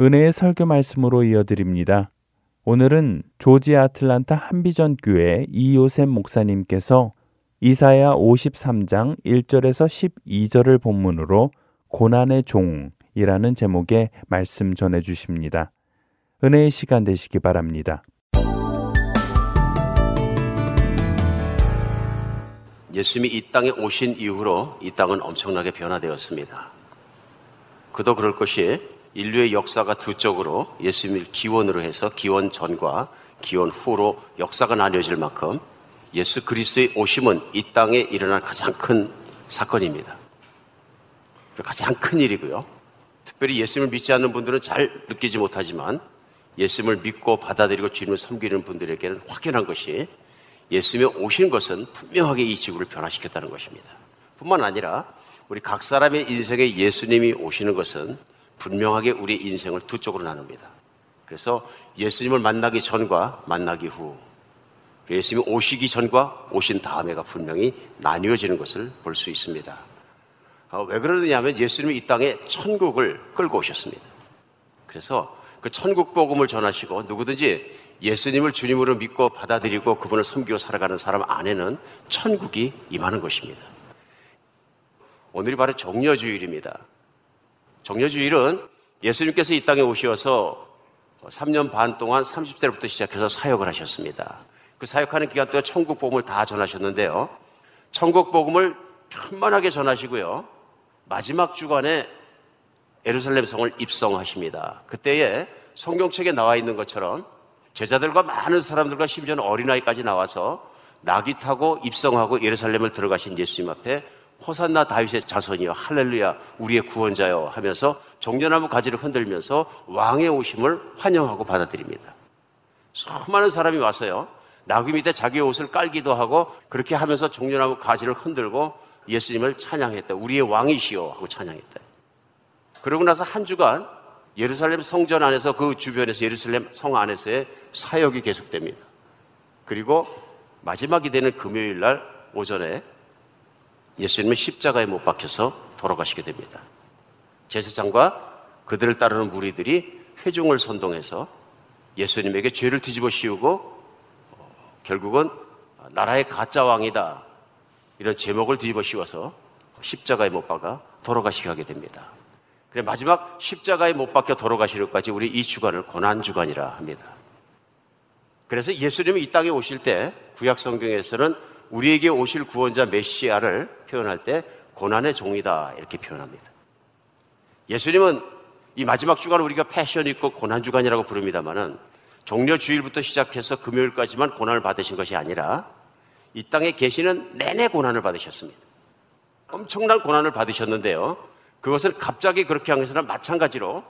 은혜의 설교 말씀으로 이어드립니다. 오늘은 조지아 애틀란타 한비전교회 이 요셉 목사님께서 이사야 오십삼 장 일 절에서 십이 절을 본문으로 고난의 종이라는 제목의 말씀 전해주십니다. 은혜의 시간 되시기 바랍니다. 예수님이 이 땅에 오신 이후로 이 땅은 엄청나게 변화되었습니다. 그도 그럴 것이 인류의 역사가 두 쪽으로 예수님을 기원으로 해서 기원 전과 기원 후로 역사가 나뉘어질 만큼 예수 그리스도의 오심은 이 땅에 일어난 가장 큰 사건입니다. 가장 큰 일이고요. 특별히 예수님을 믿지 않는 분들은 잘 느끼지 못하지만 예수님을 믿고 받아들이고 주님을 섬기는 분들에게는 확연한 것이 예수님이 오신 것은 분명하게 이 지구를 변화시켰다는 것입니다. 뿐만 아니라 우리 각 사람의 인생에 예수님이 오시는 것은 분명하게 우리 인생을 두 쪽으로 나눕니다. 그래서 예수님을 만나기 전과 만나기 후, 예수님이 오시기 전과 오신 다음에가 분명히 나뉘어지는 것을 볼 수 있습니다. 아, 왜 그러느냐 하면 예수님이 이 땅에 천국을 끌고 오셨습니다. 그래서 그 천국 복음을 전하시고 누구든지 예수님을 주님으로 믿고 받아들이고 그분을 섬기고 살아가는 사람 안에는 천국이 임하는 것입니다. 오늘이 바로 종려주일입니다. 종려주일은 예수님께서 이 땅에 오셔서 삼 년 반 동안 삼십 대부터 시작해서 사역을 하셨습니다. 그 사역하는 기간 동안 천국 복음을 다 전하셨는데요. 천국 복음을 편만하게 전하시고요. 마지막 주간에 예루살렘 성을 입성하십니다. 그때에 성경책에 나와 있는 것처럼 제자들과 많은 사람들과 심지어는 어린아이까지 나와서 낙이 타고 입성하고 예루살렘을 들어가신 예수님 앞에 호산나 다윗의 자손이여 할렐루야 우리의 구원자여 하면서 종려나무 가지를 흔들면서 왕의 오심을 환영하고 받아들입니다. 수많은 사람이 와서요, 나귀 밑에 자기의 옷을 깔기도 하고 그렇게 하면서 종려나무 가지를 흔들고 예수님을 찬양했다. 우리의 왕이시여 하고 찬양했다. 그러고 나서 한 주간 예루살렘 성전 안에서, 그 주변에서 예루살렘 성 안에서의 사역이 계속됩니다. 그리고 마지막이 되는 금요일 날 오전에 예수님은 십자가에 못 박혀서 돌아가시게 됩니다. 제사장과 그들을 따르는 무리들이 회중을 선동해서 예수님에게 죄를 뒤집어 씌우고 어, 결국은 나라의 가짜 왕이다 이런 제목을 뒤집어 씌워서 십자가에 못 박아 돌아가시게 하게 됩니다. 그래 마지막 십자가에 못 박혀 돌아가시기까지 우리 이 주간을 고난 주간이라 합니다. 그래서 예수님이 이 땅에 오실 때 구약 성경에서는 우리에게 오실 구원자 메시아를 표현할 때 고난의 종이다 이렇게 표현합니다. 예수님은 이 마지막 주간 우리가 패션 있고 고난 주간이라고 부릅니다만은 종려 주일부터 시작해서 금요일까지만 고난을 받으신 것이 아니라 이 땅에 계시는 내내 고난을 받으셨습니다. 엄청난 고난을 받으셨는데요. 그것은 갑자기 그렇게 한 것이나 마찬가지로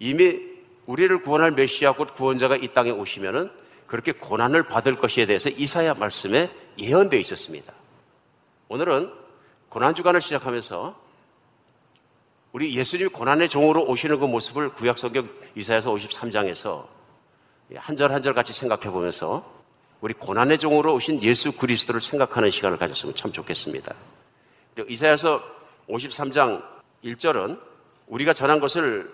이미 우리를 구원할 메시아 곧 구원자가 이 땅에 오시면은 그렇게 고난을 받을 것에 대해서 이사야 말씀에 예언되어 있었습니다. 오늘은 고난주간을 시작하면서 우리 예수님이 고난의 종으로 오시는 그 모습을 구약성경 이사야서 오십삼 장에서 한 절 한 절 같이 생각해 보면서 우리 고난의 종으로 오신 예수 그리스도를 생각하는 시간을 가졌으면 참 좋겠습니다. 이사야서 오십삼 장 일 절은 우리가 전한 것을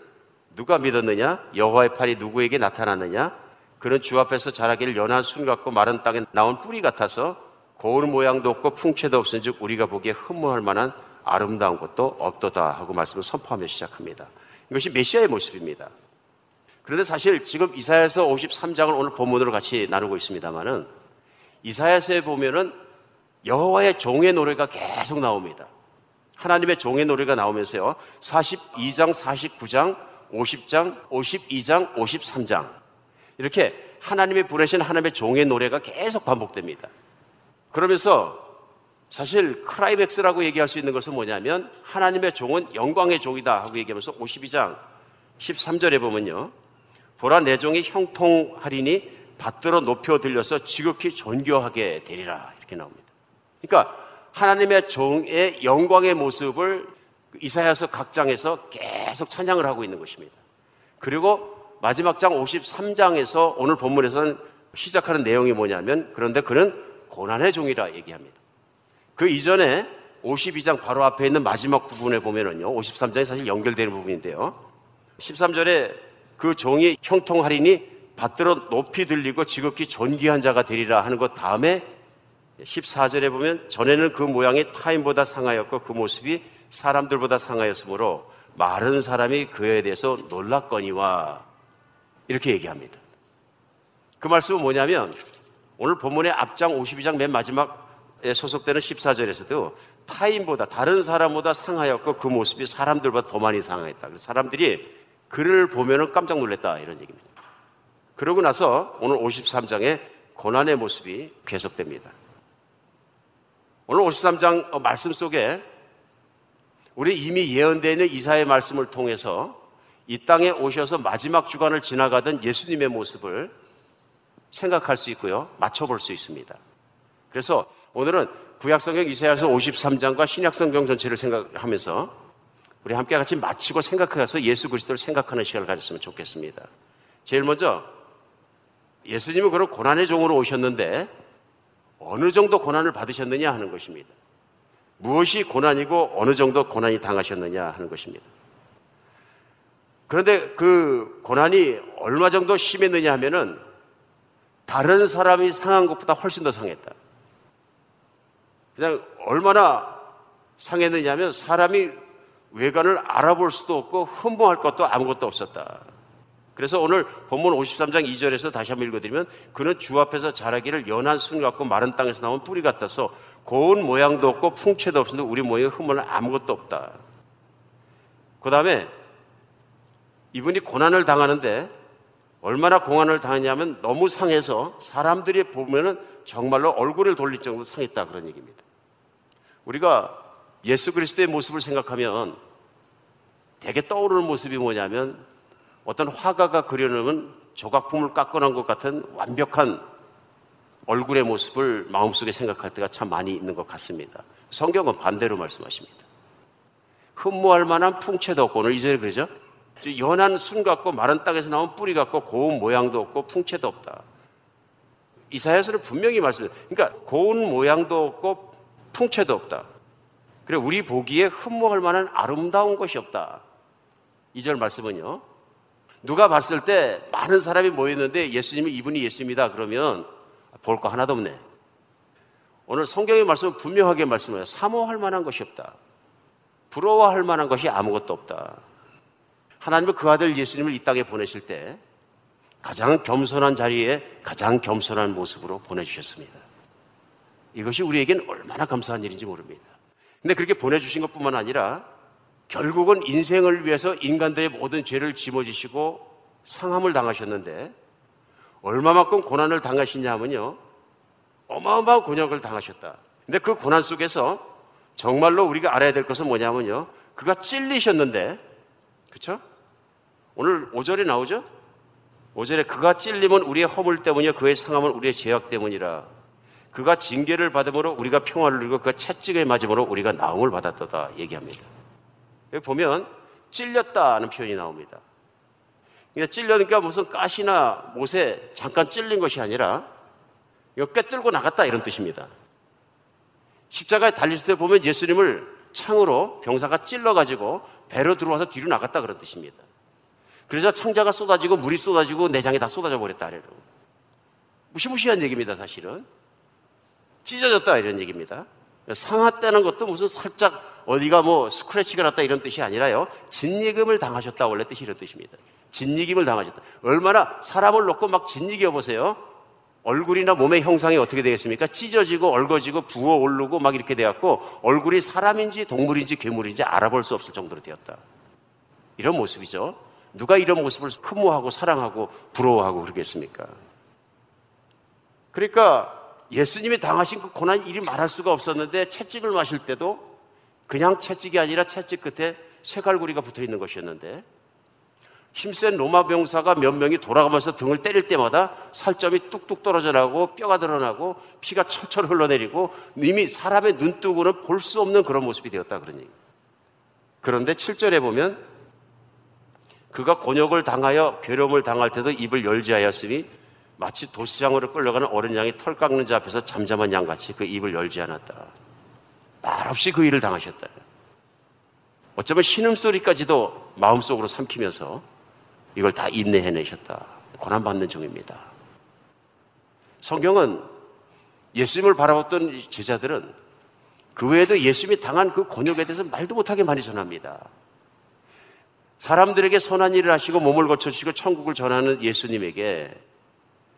누가 믿었느냐? 여호와의 팔이 누구에게 나타났느냐? 그는 주 앞에서 자라기를 연한 순 같고 마른 땅에 나온 뿌리 같아서 고울 모양도 없고 풍채도 없은즉 우리가 보기에 흠모할 만한 아름다운 것도 없도다 하고 말씀을 선포하며 시작합니다. 이것이 메시아의 모습입니다. 그런데 사실 지금 이사야서 오십삼 장을 오늘 본문으로 같이 나누고 있습니다만은 이사야서에 보면은 여호와의 종의 노래가 계속 나옵니다. 하나님의 종의 노래가 나오면서요. 사십이 장, 사십구 장, 오십 장, 오십이 장, 오십삼 장 이렇게 하나님이 부르신 하나님의 종의 노래가 계속 반복됩니다. 그러면서 사실 크라이맥스라고 얘기할 수 있는 것은 뭐냐면 하나님의 종은 영광의 종이다 하고 얘기하면서 오십이 장 십삼 절에 보면요. 보라 내 종이 형통하리니 받들어 높여 들려서 지극히 존귀하게 되리라 이렇게 나옵니다. 그러니까 하나님의 종의 영광의 모습을 이사야서 각 장에서 계속 찬양을 하고 있는 것입니다. 그리고 마지막 장 오십삼 장에서 오늘 본문에서는 시작하는 내용이 뭐냐면 그런데 그는 고난의 종이라 얘기합니다. 그 이전에 오십이 장 바로 앞에 있는 마지막 부분에 보면은요 오십삼 장이 사실 연결되는 부분인데요 십삼 절에 그 종이 형통하리니 받들어 높이 들리고 지극히 존귀한 자가 되리라 하는 것 다음에 십사 절에 보면 전에는 그 모양이 타인보다 상하였고 그 모습이 사람들보다 상하였으므로 마른 사람이 그에 대해서 놀랐거니와 이렇게 얘기합니다. 그 말씀은 뭐냐면 오늘 본문의 앞장 오십이 장 맨 마지막에 소속되는 십사 절에서도 타인보다 다른 사람보다 상하였고 그 모습이 사람들보다 더 많이 상하였다. 그래서 사람들이 그를 보면은 깜짝 놀랐다 이런 얘기입니다. 그러고 나서 오늘 오십삼 장의 고난의 모습이 계속됩니다. 오늘 오십삼 장 말씀 속에 우리 이미 예언되어 있는 이사야의 말씀을 통해서 이 땅에 오셔서 마지막 주간을 지나가던 예수님의 모습을 생각할 수 있고요. 맞춰볼 수 있습니다. 그래서 오늘은 구약성경 이사야서 오십삼 장과 신약성경 전체를 생각하면서 우리 함께 같이 마치고 생각해서 예수 그리스도를 생각하는 시간을 가졌으면 좋겠습니다. 제일 먼저 예수님은 그런 고난의 종으로 오셨는데 어느 정도 고난을 받으셨느냐 하는 것입니다. 무엇이 고난이고 어느 정도 고난이 당하셨느냐 하는 것입니다. 그런데 그 고난이 얼마 정도 심했느냐 하면은 다른 사람이 상한 것보다 훨씬 더 상했다. 그냥 얼마나 상했느냐 하면 사람이 외관을 알아볼 수도 없고 흠모할 것도 아무것도 없었다. 그래서 오늘 본문 오십삼 장 이 절에서 다시 한번 읽어드리면 그는 주 앞에서 자라기를 연한 순 같고 마른 땅에서 나온 뿌리 같아서 고운 모양도 없고 풍채도 없으니 우리 모양에 흠모는 아무것도 없다. 그 다음에 이분이 고난을 당하는데 얼마나 고난을 당했냐면 너무 상해서 사람들이 보면은 정말로 얼굴을 돌릴 정도로 상했다 그런 얘기입니다. 우리가 예수 그리스도의 모습을 생각하면 되게 떠오르는 모습이 뭐냐면 어떤 화가가 그려놓은 조각품을 깎아놓은 것 같은 완벽한 얼굴의 모습을 마음속에 생각할 때가 참 많이 있는 것 같습니다. 성경은 반대로 말씀하십니다. 흠모할 만한 풍채도 없고 오늘 이 절에 그러죠? 연한 순 같고 마른 땅에서 나온 뿌리 같고 고운 모양도 없고 풍채도 없다. 이사야서는 분명히 말씀해요. 그러니까 고운 모양도 없고 풍채도 없다. 그래 우리 보기에 흠모할 만한 아름다운 것이 없다. 이 절 말씀은요. 누가 봤을 때 많은 사람이 모였는데 예수님이 이분이 예수님이다 그러면 볼 거 하나도 없네. 오늘 성경의 말씀은 분명하게 말씀해요. 사모할 만한 것이 없다. 부러워할 만한 것이 아무것도 없다. 하나님은 그 아들 예수님을 이 땅에 보내실 때 가장 겸손한 자리에 가장 겸손한 모습으로 보내주셨습니다. 이것이 우리에겐 얼마나 감사한 일인지 모릅니다. 근데 그렇게 보내주신 것뿐만 아니라 결국은 인생을 위해서 인간들의 모든 죄를 짊어지시고 상함을 당하셨는데 얼마만큼 고난을 당하시냐 하면요 어마어마한 곤욕을 당하셨다. 근데 그 고난 속에서 정말로 우리가 알아야 될 것은 뭐냐면요 그가 찔리셨는데 그렇죠? 오늘 오 절에 나오죠? 오 절에 그가 찔림은 우리의 허물 때문이요 그의 상함은 우리의 죄악 때문이라 그가 징계를 받음으로 우리가 평화를 누리고 그가 채찍에 맞음으로 우리가 나음을 받았다 얘기합니다. 여기 보면 찔렸다는 표현이 나옵니다. 그러니까 찔려니까 무슨 가시나 못에 잠깐 찔린 것이 아니라 이거 꿰뚫고 나갔다 이런 뜻입니다. 십자가에 달리실 때 보면 예수님을 창으로 병사가 찔러가지고 배로 들어와서 뒤로 나갔다 그런 뜻입니다. 그래서 창자가 쏟아지고 물이 쏟아지고 내장이 다 쏟아져 버렸다 이래요. 무시무시한 얘기입니다. 사실은 찢어졌다 이런 얘기입니다. 상하다는 것도 무슨 살짝 어디가 뭐 스크래치가 났다 이런 뜻이 아니라요, 진리김을 당하셨다 원래 뜻이 이런 뜻입니다. 진리김을 당하셨다. 얼마나 사람을 놓고 막 진리겨 보세요. 얼굴이나 몸의 형상이 어떻게 되겠습니까? 찢어지고 얽어지고 부어오르고 막 이렇게 돼갖고 얼굴이 사람인지 동물인지 괴물인지 알아볼 수 없을 정도로 되었다. 이런 모습이죠. 누가 이런 모습을 흠모하고 사랑하고 부러워하고 그러겠습니까? 그러니까 예수님이 당하신 그 고난 일이 말할 수가 없었는데, 채찍을 마실 때도 그냥 채찍이 아니라 채찍 끝에 쇠갈고리가 붙어있는 것이었는데, 힘센 로마 병사가 몇 명이 돌아가면서 등을 때릴 때마다 살점이 뚝뚝 떨어져 나고 뼈가 드러나고 피가 철철 흘러내리고 이미 사람의 눈뜨고는 볼 수 없는 그런 모습이 되었다 그런 얘기입니다. 그런데 칠 절에 보면 그가 곤욕을 당하여 괴로움을 당할 때도 입을 열지 않았으니 마치 도수장으로 끌려가는 어린 양이 털 깎는 자 앞에서 잠잠한 양같이 그 입을 열지 않았다. 말없이 그 일을 당하셨다. 어쩌면 신음소리까지도 마음속으로 삼키면서 이걸 다 인내해내셨다. 고난받는 종입니다. 성경은 예수님을 바라봤던 제자들은 그 외에도 예수님이 당한 그 곤욕에 대해서 말도 못하게 많이 전합니다. 사람들에게 선한 일을 하시고 몸을 고쳐주시고 천국을 전하는 예수님에게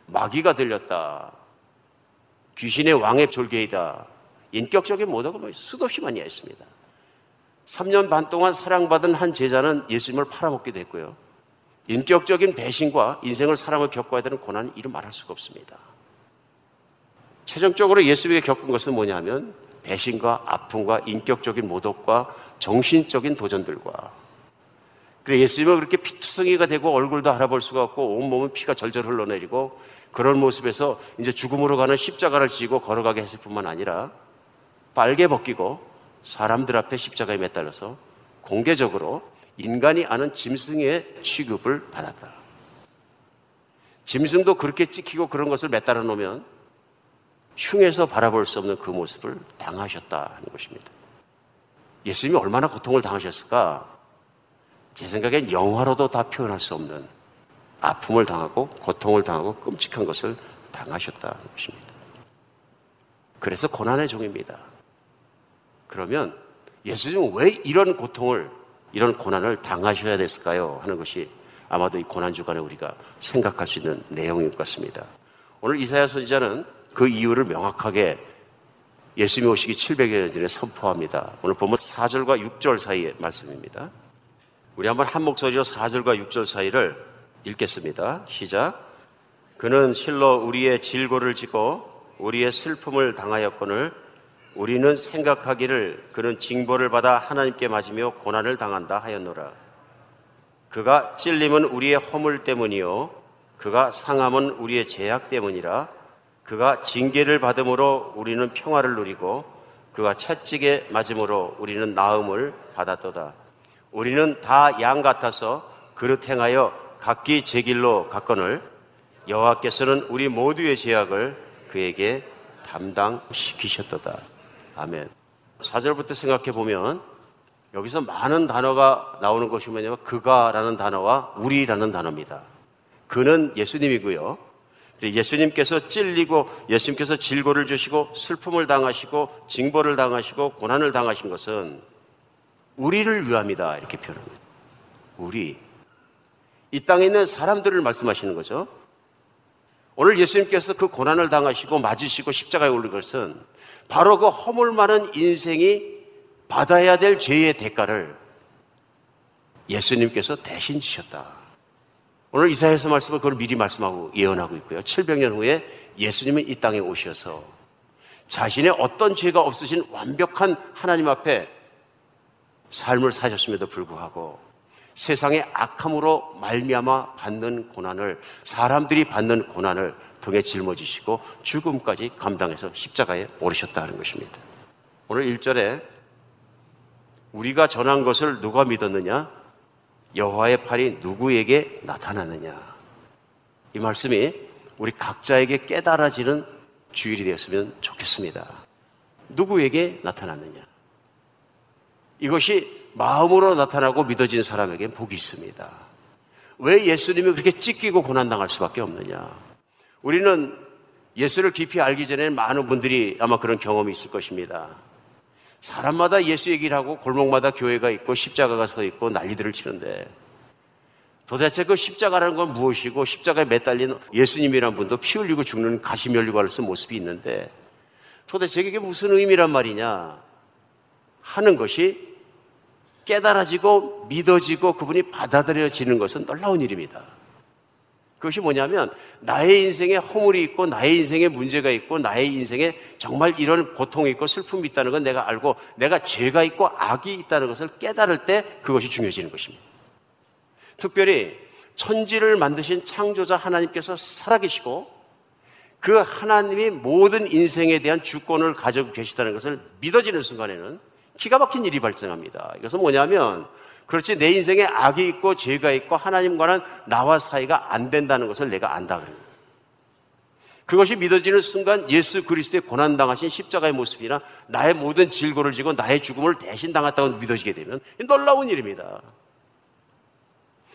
마귀가 들렸다, 귀신의 왕의 졸개이다, 인격적인 모독을 수도 없이 많이 했습니다. 삼 년 반 동안 사랑받은 한 제자는 예수님을 팔아먹게 됐고요, 인격적인 배신과 인생을 사람을 겪어야 되는 고난은 이루 말할 수가 없습니다. 최종적으로 예수님이 겪은 것은 뭐냐 하면 배신과 아픔과 인격적인 모독과 정신적인 도전들과, 그래서 예수님은 그렇게 피투성이가 되고 얼굴도 알아볼 수가 없고 온몸은 피가 절절 흘러내리고 그런 모습에서 이제 죽음으로 가는 십자가를 지고 걸어가게 했을 뿐만 아니라 빨개 벗기고 사람들 앞에 십자가에 매달려서 공개적으로 인간이 아는 짐승의 취급을 받았다. 짐승도 그렇게 찍히고 그런 것을 매달아 놓으면 흉에서 바라볼 수 없는 그 모습을 당하셨다 하는 것입니다. 예수님이 얼마나 고통을 당하셨을까? 제 생각엔 영화로도 다 표현할 수 없는 아픔을 당하고 고통을 당하고 끔찍한 것을 당하셨다는 것입니다. 그래서 고난의 종입니다. 그러면 예수님은 왜 이런 고통을, 이런 고난을 당하셔야 됐을까요? 하는 것이 아마도 이 고난 주간에 우리가 생각할 수 있는 내용인 것 같습니다. 오늘 이사야 선지자는 그 이유를 명확하게 예수님이 오시기 칠백여 년 전에 선포합니다. 오늘 보면 사 절과 육 절 사이의 말씀입니다. 우리 한번 한 목소리로 사 절과 육 절 사이를 읽겠습니다. 시작. 그는 실로 우리의 질고를 지고 우리의 슬픔을 당하였거늘 우리는 생각하기를 그는 징벌을 받아 하나님께 맞으며 고난을 당한다 하였노라. 그가 찔림은 우리의 허물 때문이요 그가 상함은 우리의 죄악 때문이라. 그가 징계를 받음으로 우리는 평화를 누리고 그가 채찍에 맞음으로 우리는 나음을 받았도다. 우리는 다 양 같아서 그릇 행하여 각기 제 길로 갔거늘 여호와께서는 우리 모두의 죄악을 그에게 담당시키셨도다. 아멘. 사 절부터 생각해 보면 여기서 많은 단어가 나오는 것이 뭐냐면 그가 라는 단어와 우리라는 단어입니다. 그는 예수님이고요, 예수님께서 찔리고 예수님께서 질고를 주시고 슬픔을 당하시고 징벌을 당하시고 고난을 당하신 것은 우리를 위함이다 이렇게 표현합니다. 우리, 이 땅에 있는 사람들을 말씀하시는 거죠. 오늘 예수님께서 그 고난을 당하시고 맞으시고 십자가에 오른 것은 바로 그 허물 많은 인생이 받아야 될 죄의 대가를 예수님께서 대신 지셨다. 오늘 이사야서 말씀은 그걸 미리 말씀하고 예언하고 있고요, 칠백 년 후에 예수님은 이 땅에 오셔서 자신의 어떤 죄가 없으신 완벽한 하나님 앞에 삶을 사셨음에도 불구하고 세상의 악함으로 말미암아 받는 고난을, 사람들이 받는 고난을 등에 짊어지시고 죽음까지 감당해서 십자가에 오르셨다는 것입니다. 오늘 일 절에 우리가 전한 것을 누가 믿었느냐? 여호와의 팔이 누구에게 나타났느냐? 이 말씀이 우리 각자에게 깨달아지는 주일이 되었으면 좋겠습니다. 누구에게 나타났느냐? 이것이 마음으로 나타나고 믿어진 사람에게는 복이 있습니다. 왜 예수님이 그렇게 찢기고 고난당할 수밖에 없느냐. 우리는 예수를 깊이 알기 전에는 많은 분들이 아마 그런 경험이 있을 것입니다. 사람마다 예수 얘기를 하고 골목마다 교회가 있고 십자가가 서 있고 난리들을 치는데 도대체 그 십자가라는 건 무엇이고 십자가에 매달린 예수님이란 분도 피 흘리고 죽는 가시멸류관을 쓴 모습이 있는데 도대체 이게 무슨 의미란 말이냐 하는 것이 깨달아지고 믿어지고 그분이 받아들여지는 것은 놀라운 일입니다. 그것이 뭐냐면 나의 인생에 허물이 있고 나의 인생에 문제가 있고 나의 인생에 정말 이런 고통이 있고 슬픔이 있다는 건 내가 알고 내가 죄가 있고 악이 있다는 것을 깨달을 때 그것이 중요해지는 것입니다. 특별히 천지를 만드신 창조자 하나님께서 살아계시고 그 하나님이 모든 인생에 대한 주권을 가지고 계시다는 것을 믿어지는 순간에는 기가 막힌 일이 발생합니다. 이것은 뭐냐면 그렇지 내 인생에 악이 있고 죄가 있고 하나님과는 나와 사이가 안 된다는 것을 내가 안다. 그것이 믿어지는 순간 예수 그리스도의 고난당하신 십자가의 모습이나 나의 모든 질고를 지고 나의 죽음을 대신 당했다고 믿어지게 되면 놀라운 일입니다.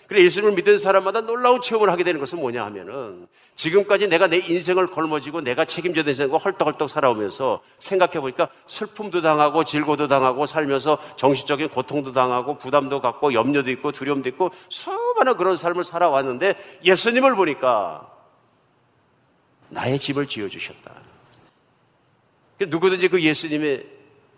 그래서 예수님을 믿은 사람마다 놀라운 체험을 하게 되는 것은 뭐냐 하면은 지금까지 내가 내 인생을 걸머지고 내가 책임져야 되는 인생과 헐떡헐떡 살아오면서 생각해보니까 슬픔도 당하고 질고도 당하고 살면서 정신적인 고통도 당하고 부담도 갖고 염려도 있고 두려움도 있고 수많은 그런 삶을 살아왔는데 예수님을 보니까 나의 집을 지어주셨다. 누구든지 그 예수님의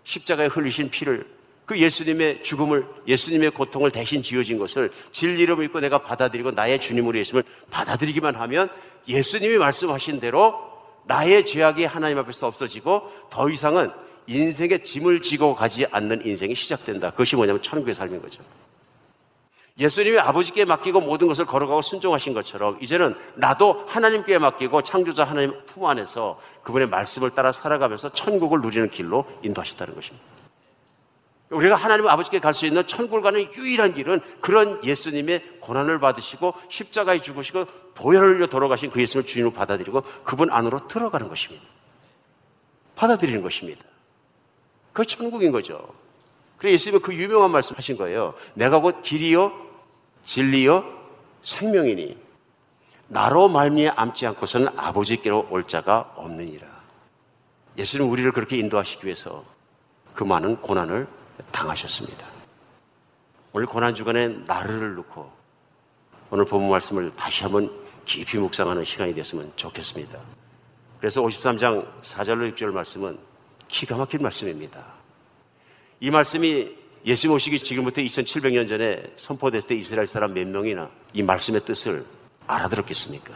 십자가에 흘리신 피를 그 예수님의 죽음을 예수님의 고통을 대신 지어진 것을 진리로 믿고 내가 받아들이고 나의 주님으로 예수님을 받아들이기만 하면 예수님이 말씀하신 대로 나의 죄악이 하나님 앞에서 없어지고 더 이상은 인생의 짐을 지고 가지 않는 인생이 시작된다. 그것이 뭐냐면 천국의 삶인 거죠. 예수님이 아버지께 맡기고 모든 것을 걸어가고 순종하신 것처럼 이제는 나도 하나님께 맡기고 창조자 하나님 품 안에서 그분의 말씀을 따라 살아가면서 천국을 누리는 길로 인도하셨다는 것입니다. 우리가 하나님 아버지께 갈 수 있는 천국을 가는 유일한 길은 그런 예수님의 고난을 받으시고 십자가에 죽으시고 보혈을 흘려 돌아가신 그 예수님을 주인으로 받아들이고 그분 안으로 들어가는 것입니다. 받아들이는 것입니다. 그게 천국인 거죠. 그래서 예수님은 그 유명한 말씀 하신 거예요. 내가 곧 길이요 진리요 생명이니 나로 말미암지 않고서는 아버지께로 올 자가 없느니라. 예수님은 우리를 그렇게 인도하시기 위해서 그 많은 고난을 당하셨습니다. 오늘 고난주간에 나를 놓고 오늘 본문 말씀을 다시 한번 깊이 묵상하는 시간이 됐으면 좋겠습니다. 그래서 오십삼 장 사 절로 육 절 말씀은 기가 막힌 말씀입니다. 이 말씀이 예수님 오시기 지금부터 이천칠백 년 전에 선포됐을 때 이스라엘 사람 몇 명이나 이 말씀의 뜻을 알아들었겠습니까?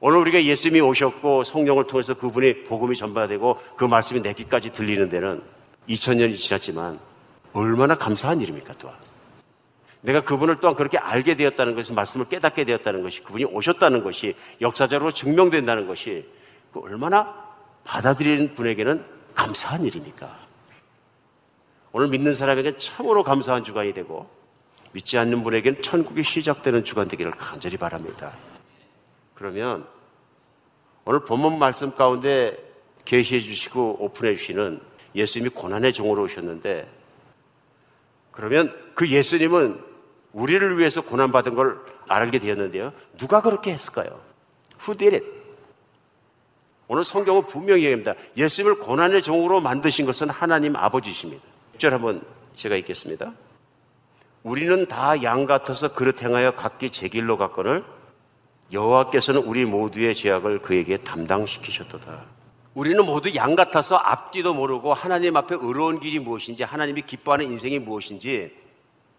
오늘 우리가 예수님이 오셨고 성령을 통해서 그분의 복음이 전파되고 그 말씀이 내귀까지 들리는 데는 이천 년이 지났지만 얼마나 감사한 일입니까? 또한 내가 그분을 또한 그렇게 알게 되었다는 것이 말씀을 깨닫게 되었다는 것이 그분이 오셨다는 것이 역사적으로 증명된다는 것이 그 얼마나 받아들이는 분에게는 감사한 일입니까? 오늘 믿는 사람에게는 참으로 감사한 주간이 되고 믿지 않는 분에게는 천국이 시작되는 주간 되기를 간절히 바랍니다. 그러면 오늘 본문 말씀 가운데 계시해 주시고 오픈해 주시는 예수님이 고난의 종으로 오셨는데 그러면 그 예수님은 우리를 위해서 고난받은 걸 알게 되었는데요. 누가 그렇게 했을까요? Who did it? 오늘 성경은 분명히 얘기합니다. 예수님을 고난의 종으로 만드신 것은 하나님 아버지십니다. 육 절 한번 제가 읽겠습니다. 우리는 다 양 같아서 그릇 행하여 각기 제 길로 갔거늘 여호와께서는 우리 모두의 죄악을 그에게 담당시키셨도다. 우리는 모두 양 같아서 앞뒤도 모르고 하나님 앞에 의로운 길이 무엇인지 하나님이 기뻐하는 인생이 무엇인지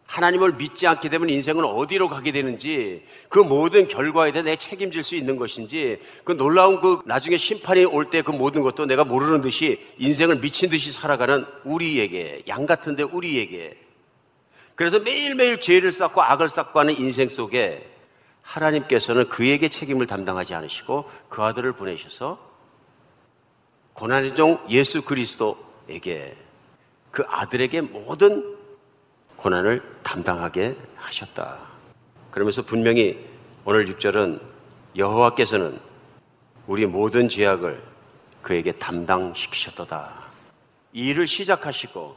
하나님을 믿지 않게 되면 인생은 어디로 가게 되는지 그 모든 결과에 대해 내가 책임질 수 있는 것인지 그 놀라운 그 나중에 심판이 올 때 그 모든 것도 내가 모르는 듯이 인생을 미친 듯이 살아가는 우리에게 양 같은데 우리에게 그래서 매일매일 죄를 쌓고 악을 쌓고 하는 인생 속에 하나님께서는 그에게 책임을 담당하지 않으시고 그 아들을 보내셔서 고난의 종 예수 그리스도에게 그 아들에게 모든 고난을 담당하게 하셨다. 그러면서 분명히 오늘 육 절은 여호와께서는 우리 모든 죄악을 그에게 담당시키셨도다. 이 일을 시작하시고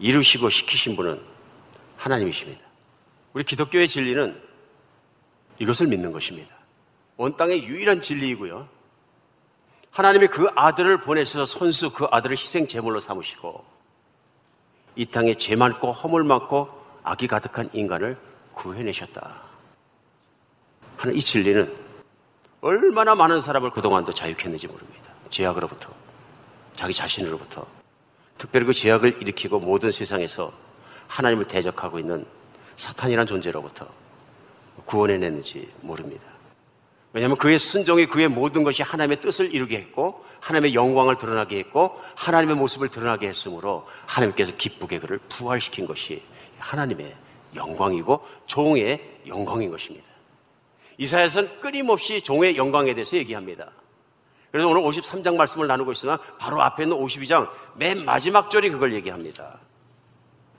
이루시고 시키신 분은 하나님이십니다. 우리 기독교의 진리는 이것을 믿는 것입니다. 온 땅의 유일한 진리이고요, 하나님이 그 아들을 보내셔서 선수 그 아들을 희생 제물로 삼으시고 이 땅에 죄 많고 허물 많고 악이 가득한 인간을 구해내셨다 하는 이 진리는 얼마나 많은 사람을 그동안도 자유케 했는지 모릅니다. 죄악으로부터, 자기 자신으로부터, 특별히 그 죄악을 일으키고 모든 세상에서 하나님을 대적하고 있는 사탄이란 존재로부터 구원해냈는지 모릅니다. 왜냐하면 그의 순종이 그의 모든 것이 하나님의 뜻을 이루게 했고 하나님의 영광을 드러나게 했고 하나님의 모습을 드러나게 했으므로 하나님께서 기쁘게 그를 부활시킨 것이 하나님의 영광이고 종의 영광인 것입니다. 이사야서는 끊임없이 종의 영광에 대해서 얘기합니다. 그래서 오늘 오십삼 장 말씀을 나누고 있으나 바로 앞에 있는 오십이 장 맨 마지막 절이 그걸 얘기합니다.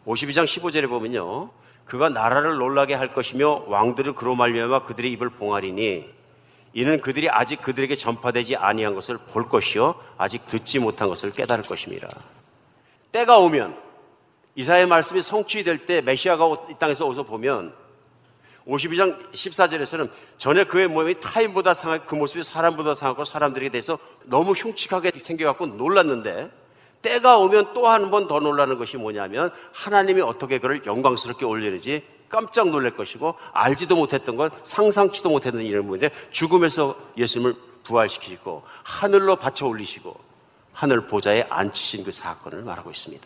오십이 장 십오 절에 보면요, 그가 나라를 놀라게 할 것이며 왕들을 그로 말미암아 그들의 입을 봉하리니 이는 그들이 아직 그들에게 전파되지 아니한 것을 볼 것이요 아직 듣지 못한 것을 깨달을 것입니다. 때가 오면, 이사야의 말씀이 성취될 때 메시아가 이 땅에서 오서 보면 오십이 장 십사 절에서는 전에 그의 몸이 타인보다 상하고 그 모습이 사람보다 상하고 사람들에게 대해서 너무 흉측하게 생겨갖고 놀랐는데, 때가 오면 또 한 번 더 놀라는 것이 뭐냐면 하나님이 어떻게 그를 영광스럽게 올리는지 깜짝 놀랄 것이고 알지도 못했던 건 상상치도 못했던 이런 문제, 죽음에서 예수님을 부활시키시고 하늘로 받쳐 올리시고 하늘 보좌에 앉히신 그 사건을 말하고 있습니다.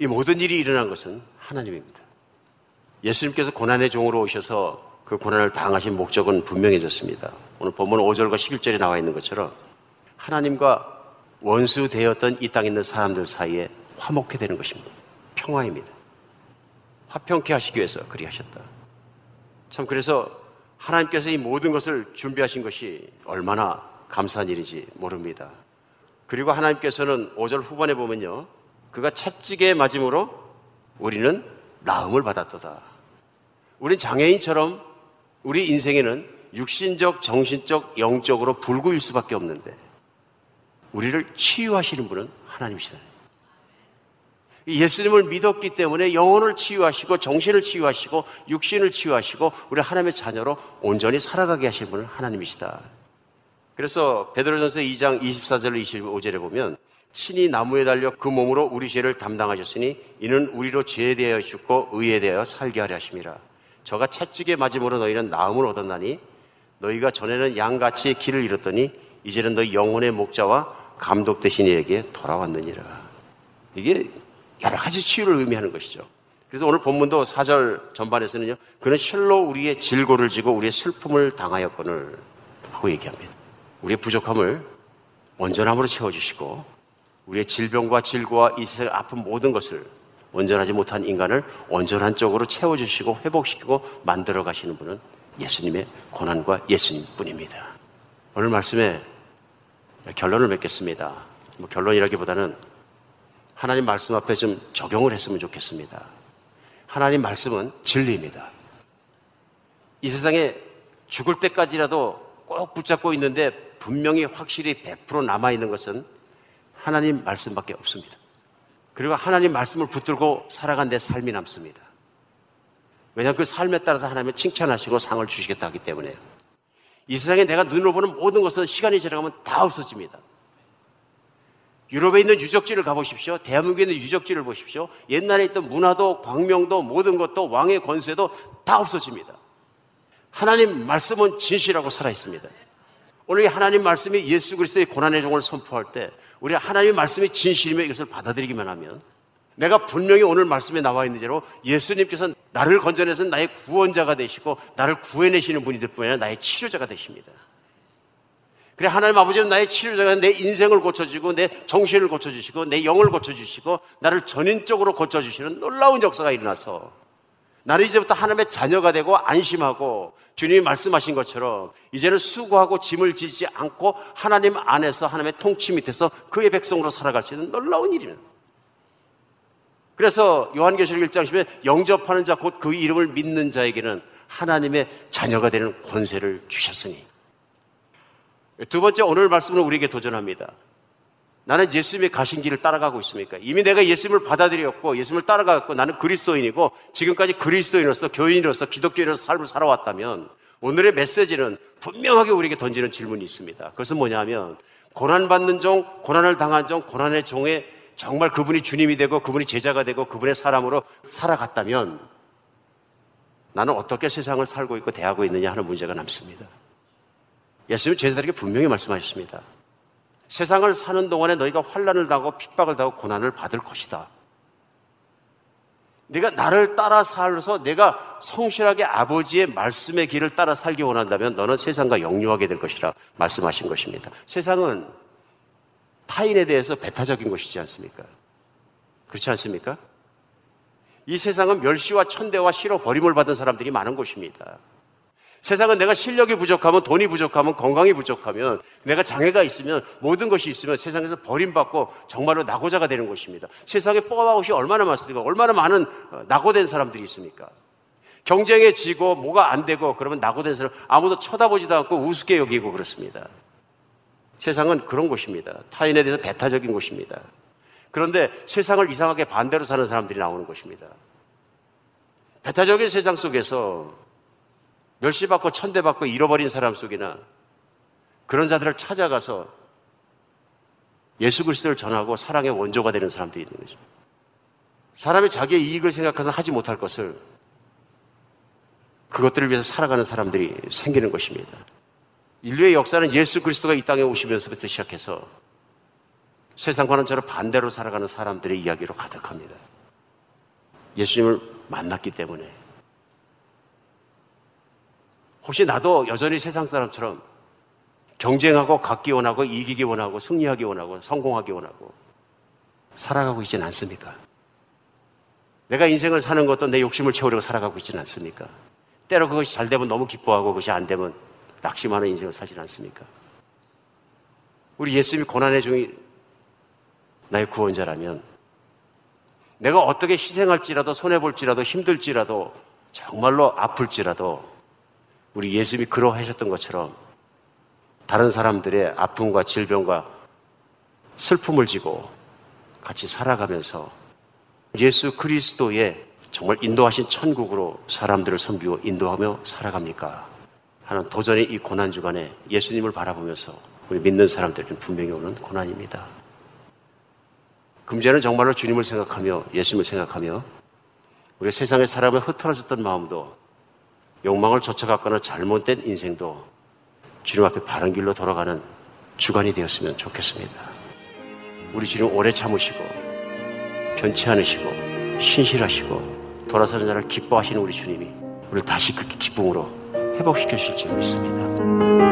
이 모든 일이 일어난 것은 하나님입니다. 예수님께서 고난의 종으로 오셔서 그 고난을 당하신 목적은 분명해졌습니다. 오늘 본문 오 절과 십일 절에 나와 있는 것처럼 하나님과 원수 되었던 이 땅에 있는 사람들 사이에 화목해 되는 것입니다. 평화입니다. 화평케 하시기 위해서 그리 하셨다. 참, 그래서 하나님께서 이 모든 것을 준비하신 것이 얼마나 감사한 일인지 모릅니다. 그리고 하나님께서는 오 절 후반에 보면요, 그가 채찍에 맞음으로 우리는 나음을 받았도다. 우린 장애인처럼 우리 인생에는 육신적, 정신적, 영적으로 불구일 수밖에 없는데 우리를 치유하시는 분은 하나님이시다. 예수님을 믿었기 때문에 영혼을 치유하시고 정신을 치유하시고 육신을 치유하시고 우리 하나님의 자녀로 온전히 살아가게 하시는 분은 하나님이시다. 그래서 베드로전서 이 장 이십사 절로 이십오 절에 보면 친히 나무에 달려 그 몸으로 우리 죄를 담당하셨으니 이는 우리로 죄에 대하여 죽고 의에 대하여 살게 하려 하심이라. 저가 채찍에 맞음으로 너희는 나음을 얻었나니 너희가 전에는 양같이 길을 잃었더니 이제는 너희 영혼의 목자와 감독 되신 이에게 돌아왔느니라. 이게 여러 가지 치유를 의미하는 것이죠. 그래서 오늘 본문도 사 절 전반에서는요, 그는 실로 우리의 질고를 지고 우리의 슬픔을 당하였거늘 하고 얘기합니다. 우리의 부족함을 온전함으로 채워주시고 우리의 질병과 질고와 이 세상의 아픈 모든 것을, 온전하지 못한 인간을 온전한 쪽으로 채워주시고 회복시키고 만들어 가시는 분은 예수님의 고난과 예수님뿐입니다. 오늘 말씀에 결론을 맺겠습니다. 뭐 결론이라기보다는 하나님 말씀 앞에 좀 적용을 했으면 좋겠습니다. 하나님 말씀은 진리입니다. 이 세상에 죽을 때까지라도 꼭 붙잡고 있는데 분명히 확실히 백 퍼센트 남아있는 것은 하나님 말씀밖에 없습니다. 그리고 하나님 말씀을 붙들고 살아간 내 삶이 남습니다. 왜냐하면 그 삶에 따라서 하나님을 칭찬하시고 상을 주시겠다 하기 때문에요. 이 세상에 내가 눈으로 보는 모든 것은 시간이 지나가면 다 없어집니다. 유럽에 있는 유적지를 가보십시오. 대한민국에 있는 유적지를 보십시오. 옛날에 있던 문화도 광명도 모든 것도 왕의 권세도 다 없어집니다. 하나님 말씀은 진실하고 살아있습니다. 오늘 이 하나님 말씀이 예수 그리스도의 고난의 종을 선포할 때 우리 하나님의 말씀이 진실이며 이것을 받아들이기만 하면, 내가 분명히 오늘 말씀에 나와 있는 대로 예수님께서는 나를 건져내서 나의 구원자가 되시고 나를 구해내시는 분이들 뿐 아니라 나의 치료자가 되십니다. 그래, 하나님 아버지는 나의 치료자가 내 인생을 고쳐주고 내 정신을 고쳐주시고 내 영을 고쳐주시고 나를 전인적으로 고쳐주시는 놀라운 역사가 일어나서 나는 이제부터 하나님의 자녀가 되고 안심하고 주님이 말씀하신 것처럼 이제는 수고하고 짐을 지지 않고 하나님 안에서 하나님의 통치 밑에서 그의 백성으로 살아갈 수 있는 놀라운 일입니다. 그래서 요한계시록 일 장 십에 영접하는 자 곧 그 이름을 믿는 자에게는 하나님의 자녀가 되는 권세를 주셨으니. 두 번째, 오늘 말씀은 우리에게 도전합니다. 나는 예수님이 가신 길을 따라가고 있습니까? 이미 내가 예수님을 받아들였고 예수님을 따라갔고 나는 그리스도인이고 지금까지 그리스도인으로서 교인으로서 기독교인으로서 삶을 살아왔다면 오늘의 메시지는 분명하게 우리에게 던지는 질문이 있습니다. 그것은 뭐냐면 고난받는 종, 고난을 당한 종, 고난의 종에 정말 그분이 주님이 되고 그분이 제자가 되고 그분의 사람으로 살아갔다면 나는 어떻게 세상을 살고 있고 대하고 있느냐 하는 문제가 남습니다. 예수님은 제자들에게 분명히 말씀하셨습니다. 세상을 사는 동안에 너희가 환난을 당하고 핍박을 당하고 고난을 받을 것이다. 내가 나를 따라 살아서 내가 성실하게 아버지의 말씀의 길을 따라 살기 원한다면 너는 세상과 역류하게 될 것이라 말씀하신 것입니다. 세상은 타인에 대해서 배타적인 것이지 않습니까? 그렇지 않습니까? 이 세상은 멸시와 천대와 싫어 버림을 받은 사람들이 많은 곳입니다. 세상은 내가 실력이 부족하면, 돈이 부족하면, 건강이 부족하면, 내가 장애가 있으면, 모든 것이 있으면 세상에서 버림받고 정말로 낙오자가 되는 곳입니다. 세상에 폴아웃이 얼마나 많습니까? 얼마나 많은 낙오된 사람들이 있습니까? 경쟁에 지고 뭐가 안 되고 그러면 낙오된 사람 아무도 쳐다보지도 않고 우습게 여기고 그렇습니다. 세상은 그런 곳입니다. 타인에 대해서 배타적인 곳입니다. 그런데 세상을 이상하게 반대로 사는 사람들이 나오는 것입니다. 배타적인 세상 속에서 멸시받고 천대받고 잃어버린 사람 속이나 그런 자들을 찾아가서 예수 그리스도를 전하고 사랑의 원조가 되는 사람들이 있는 거죠. 사람이 자기의 이익을 생각해서 하지 못할 것을 그것들을 위해서 살아가는 사람들이 생기는 것입니다. 인류의 역사는 예수 그리스도가 이 땅에 오시면서부터 시작해서 세상과는 저로 반대로 살아가는 사람들의 이야기로 가득합니다. 예수님을 만났기 때문에 혹시 나도 여전히 세상 사람처럼 경쟁하고 갖기 원하고 이기기 원하고 승리하기 원하고 성공하기 원하고 살아가고 있지는 않습니까? 내가 인생을 사는 것도 내 욕심을 채우려고 살아가고 있지는 않습니까? 때로 그것이 잘 되면 너무 기뻐하고 그것이 안 되면 낙심하는 인생을 살지 않습니까? 우리 예수님이 고난의 종이 나의 구원자라면 내가 어떻게 희생할지라도 손해볼지라도 힘들지라도 정말로 아플지라도 우리 예수님이 그러하셨던 것처럼 다른 사람들의 아픔과 질병과 슬픔을 지고 같이 살아가면서 예수 그리스도의 정말 인도하신 천국으로 사람들을 섬기고 인도하며 살아갑니까? 하는 도전의 이 고난주간에 예수님을 바라보면서 우리 믿는 사람들은 분명히 오는 고난입니다. 금제는 정말로 주님을 생각하며 예수님을 생각하며 우리 세상의 사람을 흐트러졌던 마음도 욕망을 쫓아갔거나 잘못된 인생도 주님 앞에 바른 길로 돌아가는 주간이 되었으면 좋겠습니다. 우리 주님 오래 참으시고 변치 않으시고 신실하시고 돌아서는 자를 기뻐하시는 우리 주님이 우리를 다시 그렇게 기쁨으로 회복시켜 주실 줄 믿습니다.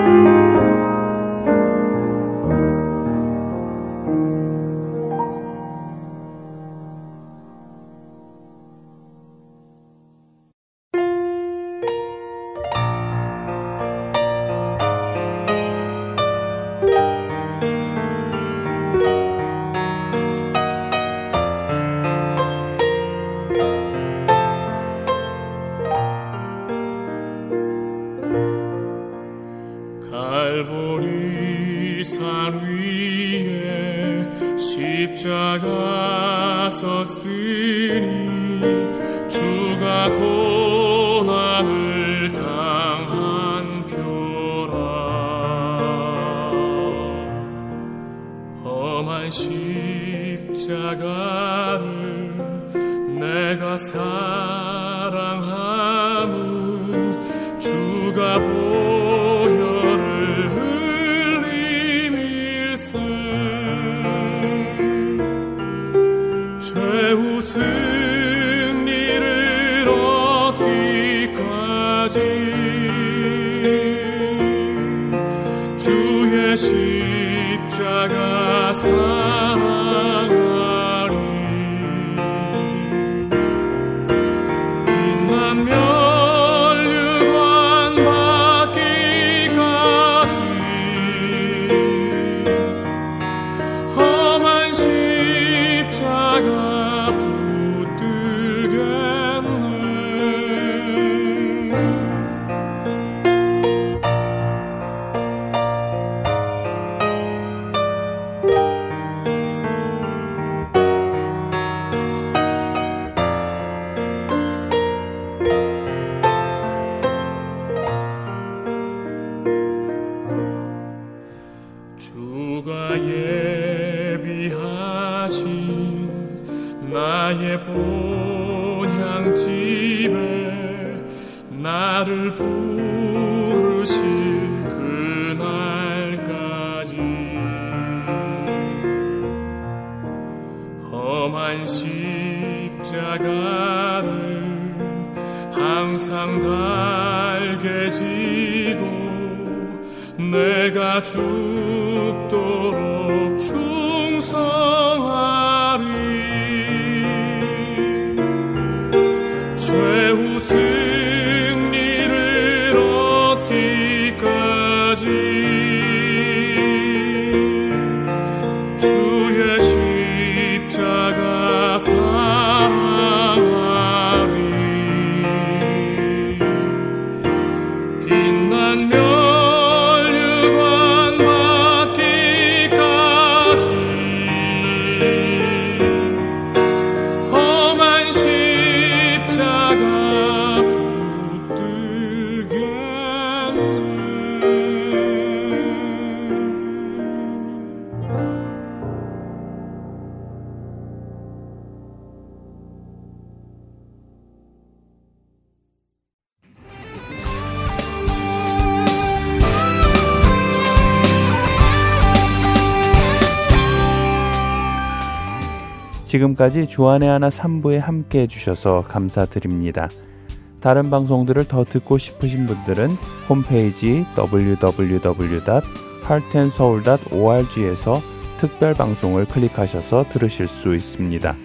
하신 나의 본향집에 나를 부르실 그날까지 험한 십자가를 항상 달게 지고 내가 죽도록 충성하리. 최후 승리를 얻기까지 주의 십자가 사랑하리. 빛난 명 지금까지 주안의 하나 삼 부에 함께 해주셔서 감사드립니다. 다른 방송들을 더 듣고 싶으신 분들은 홈페이지 더블유 더블유 더블유 닷 하트앤소울 닷 오알지에서 특별 방송을 클릭하셔서 들으실 수 있습니다.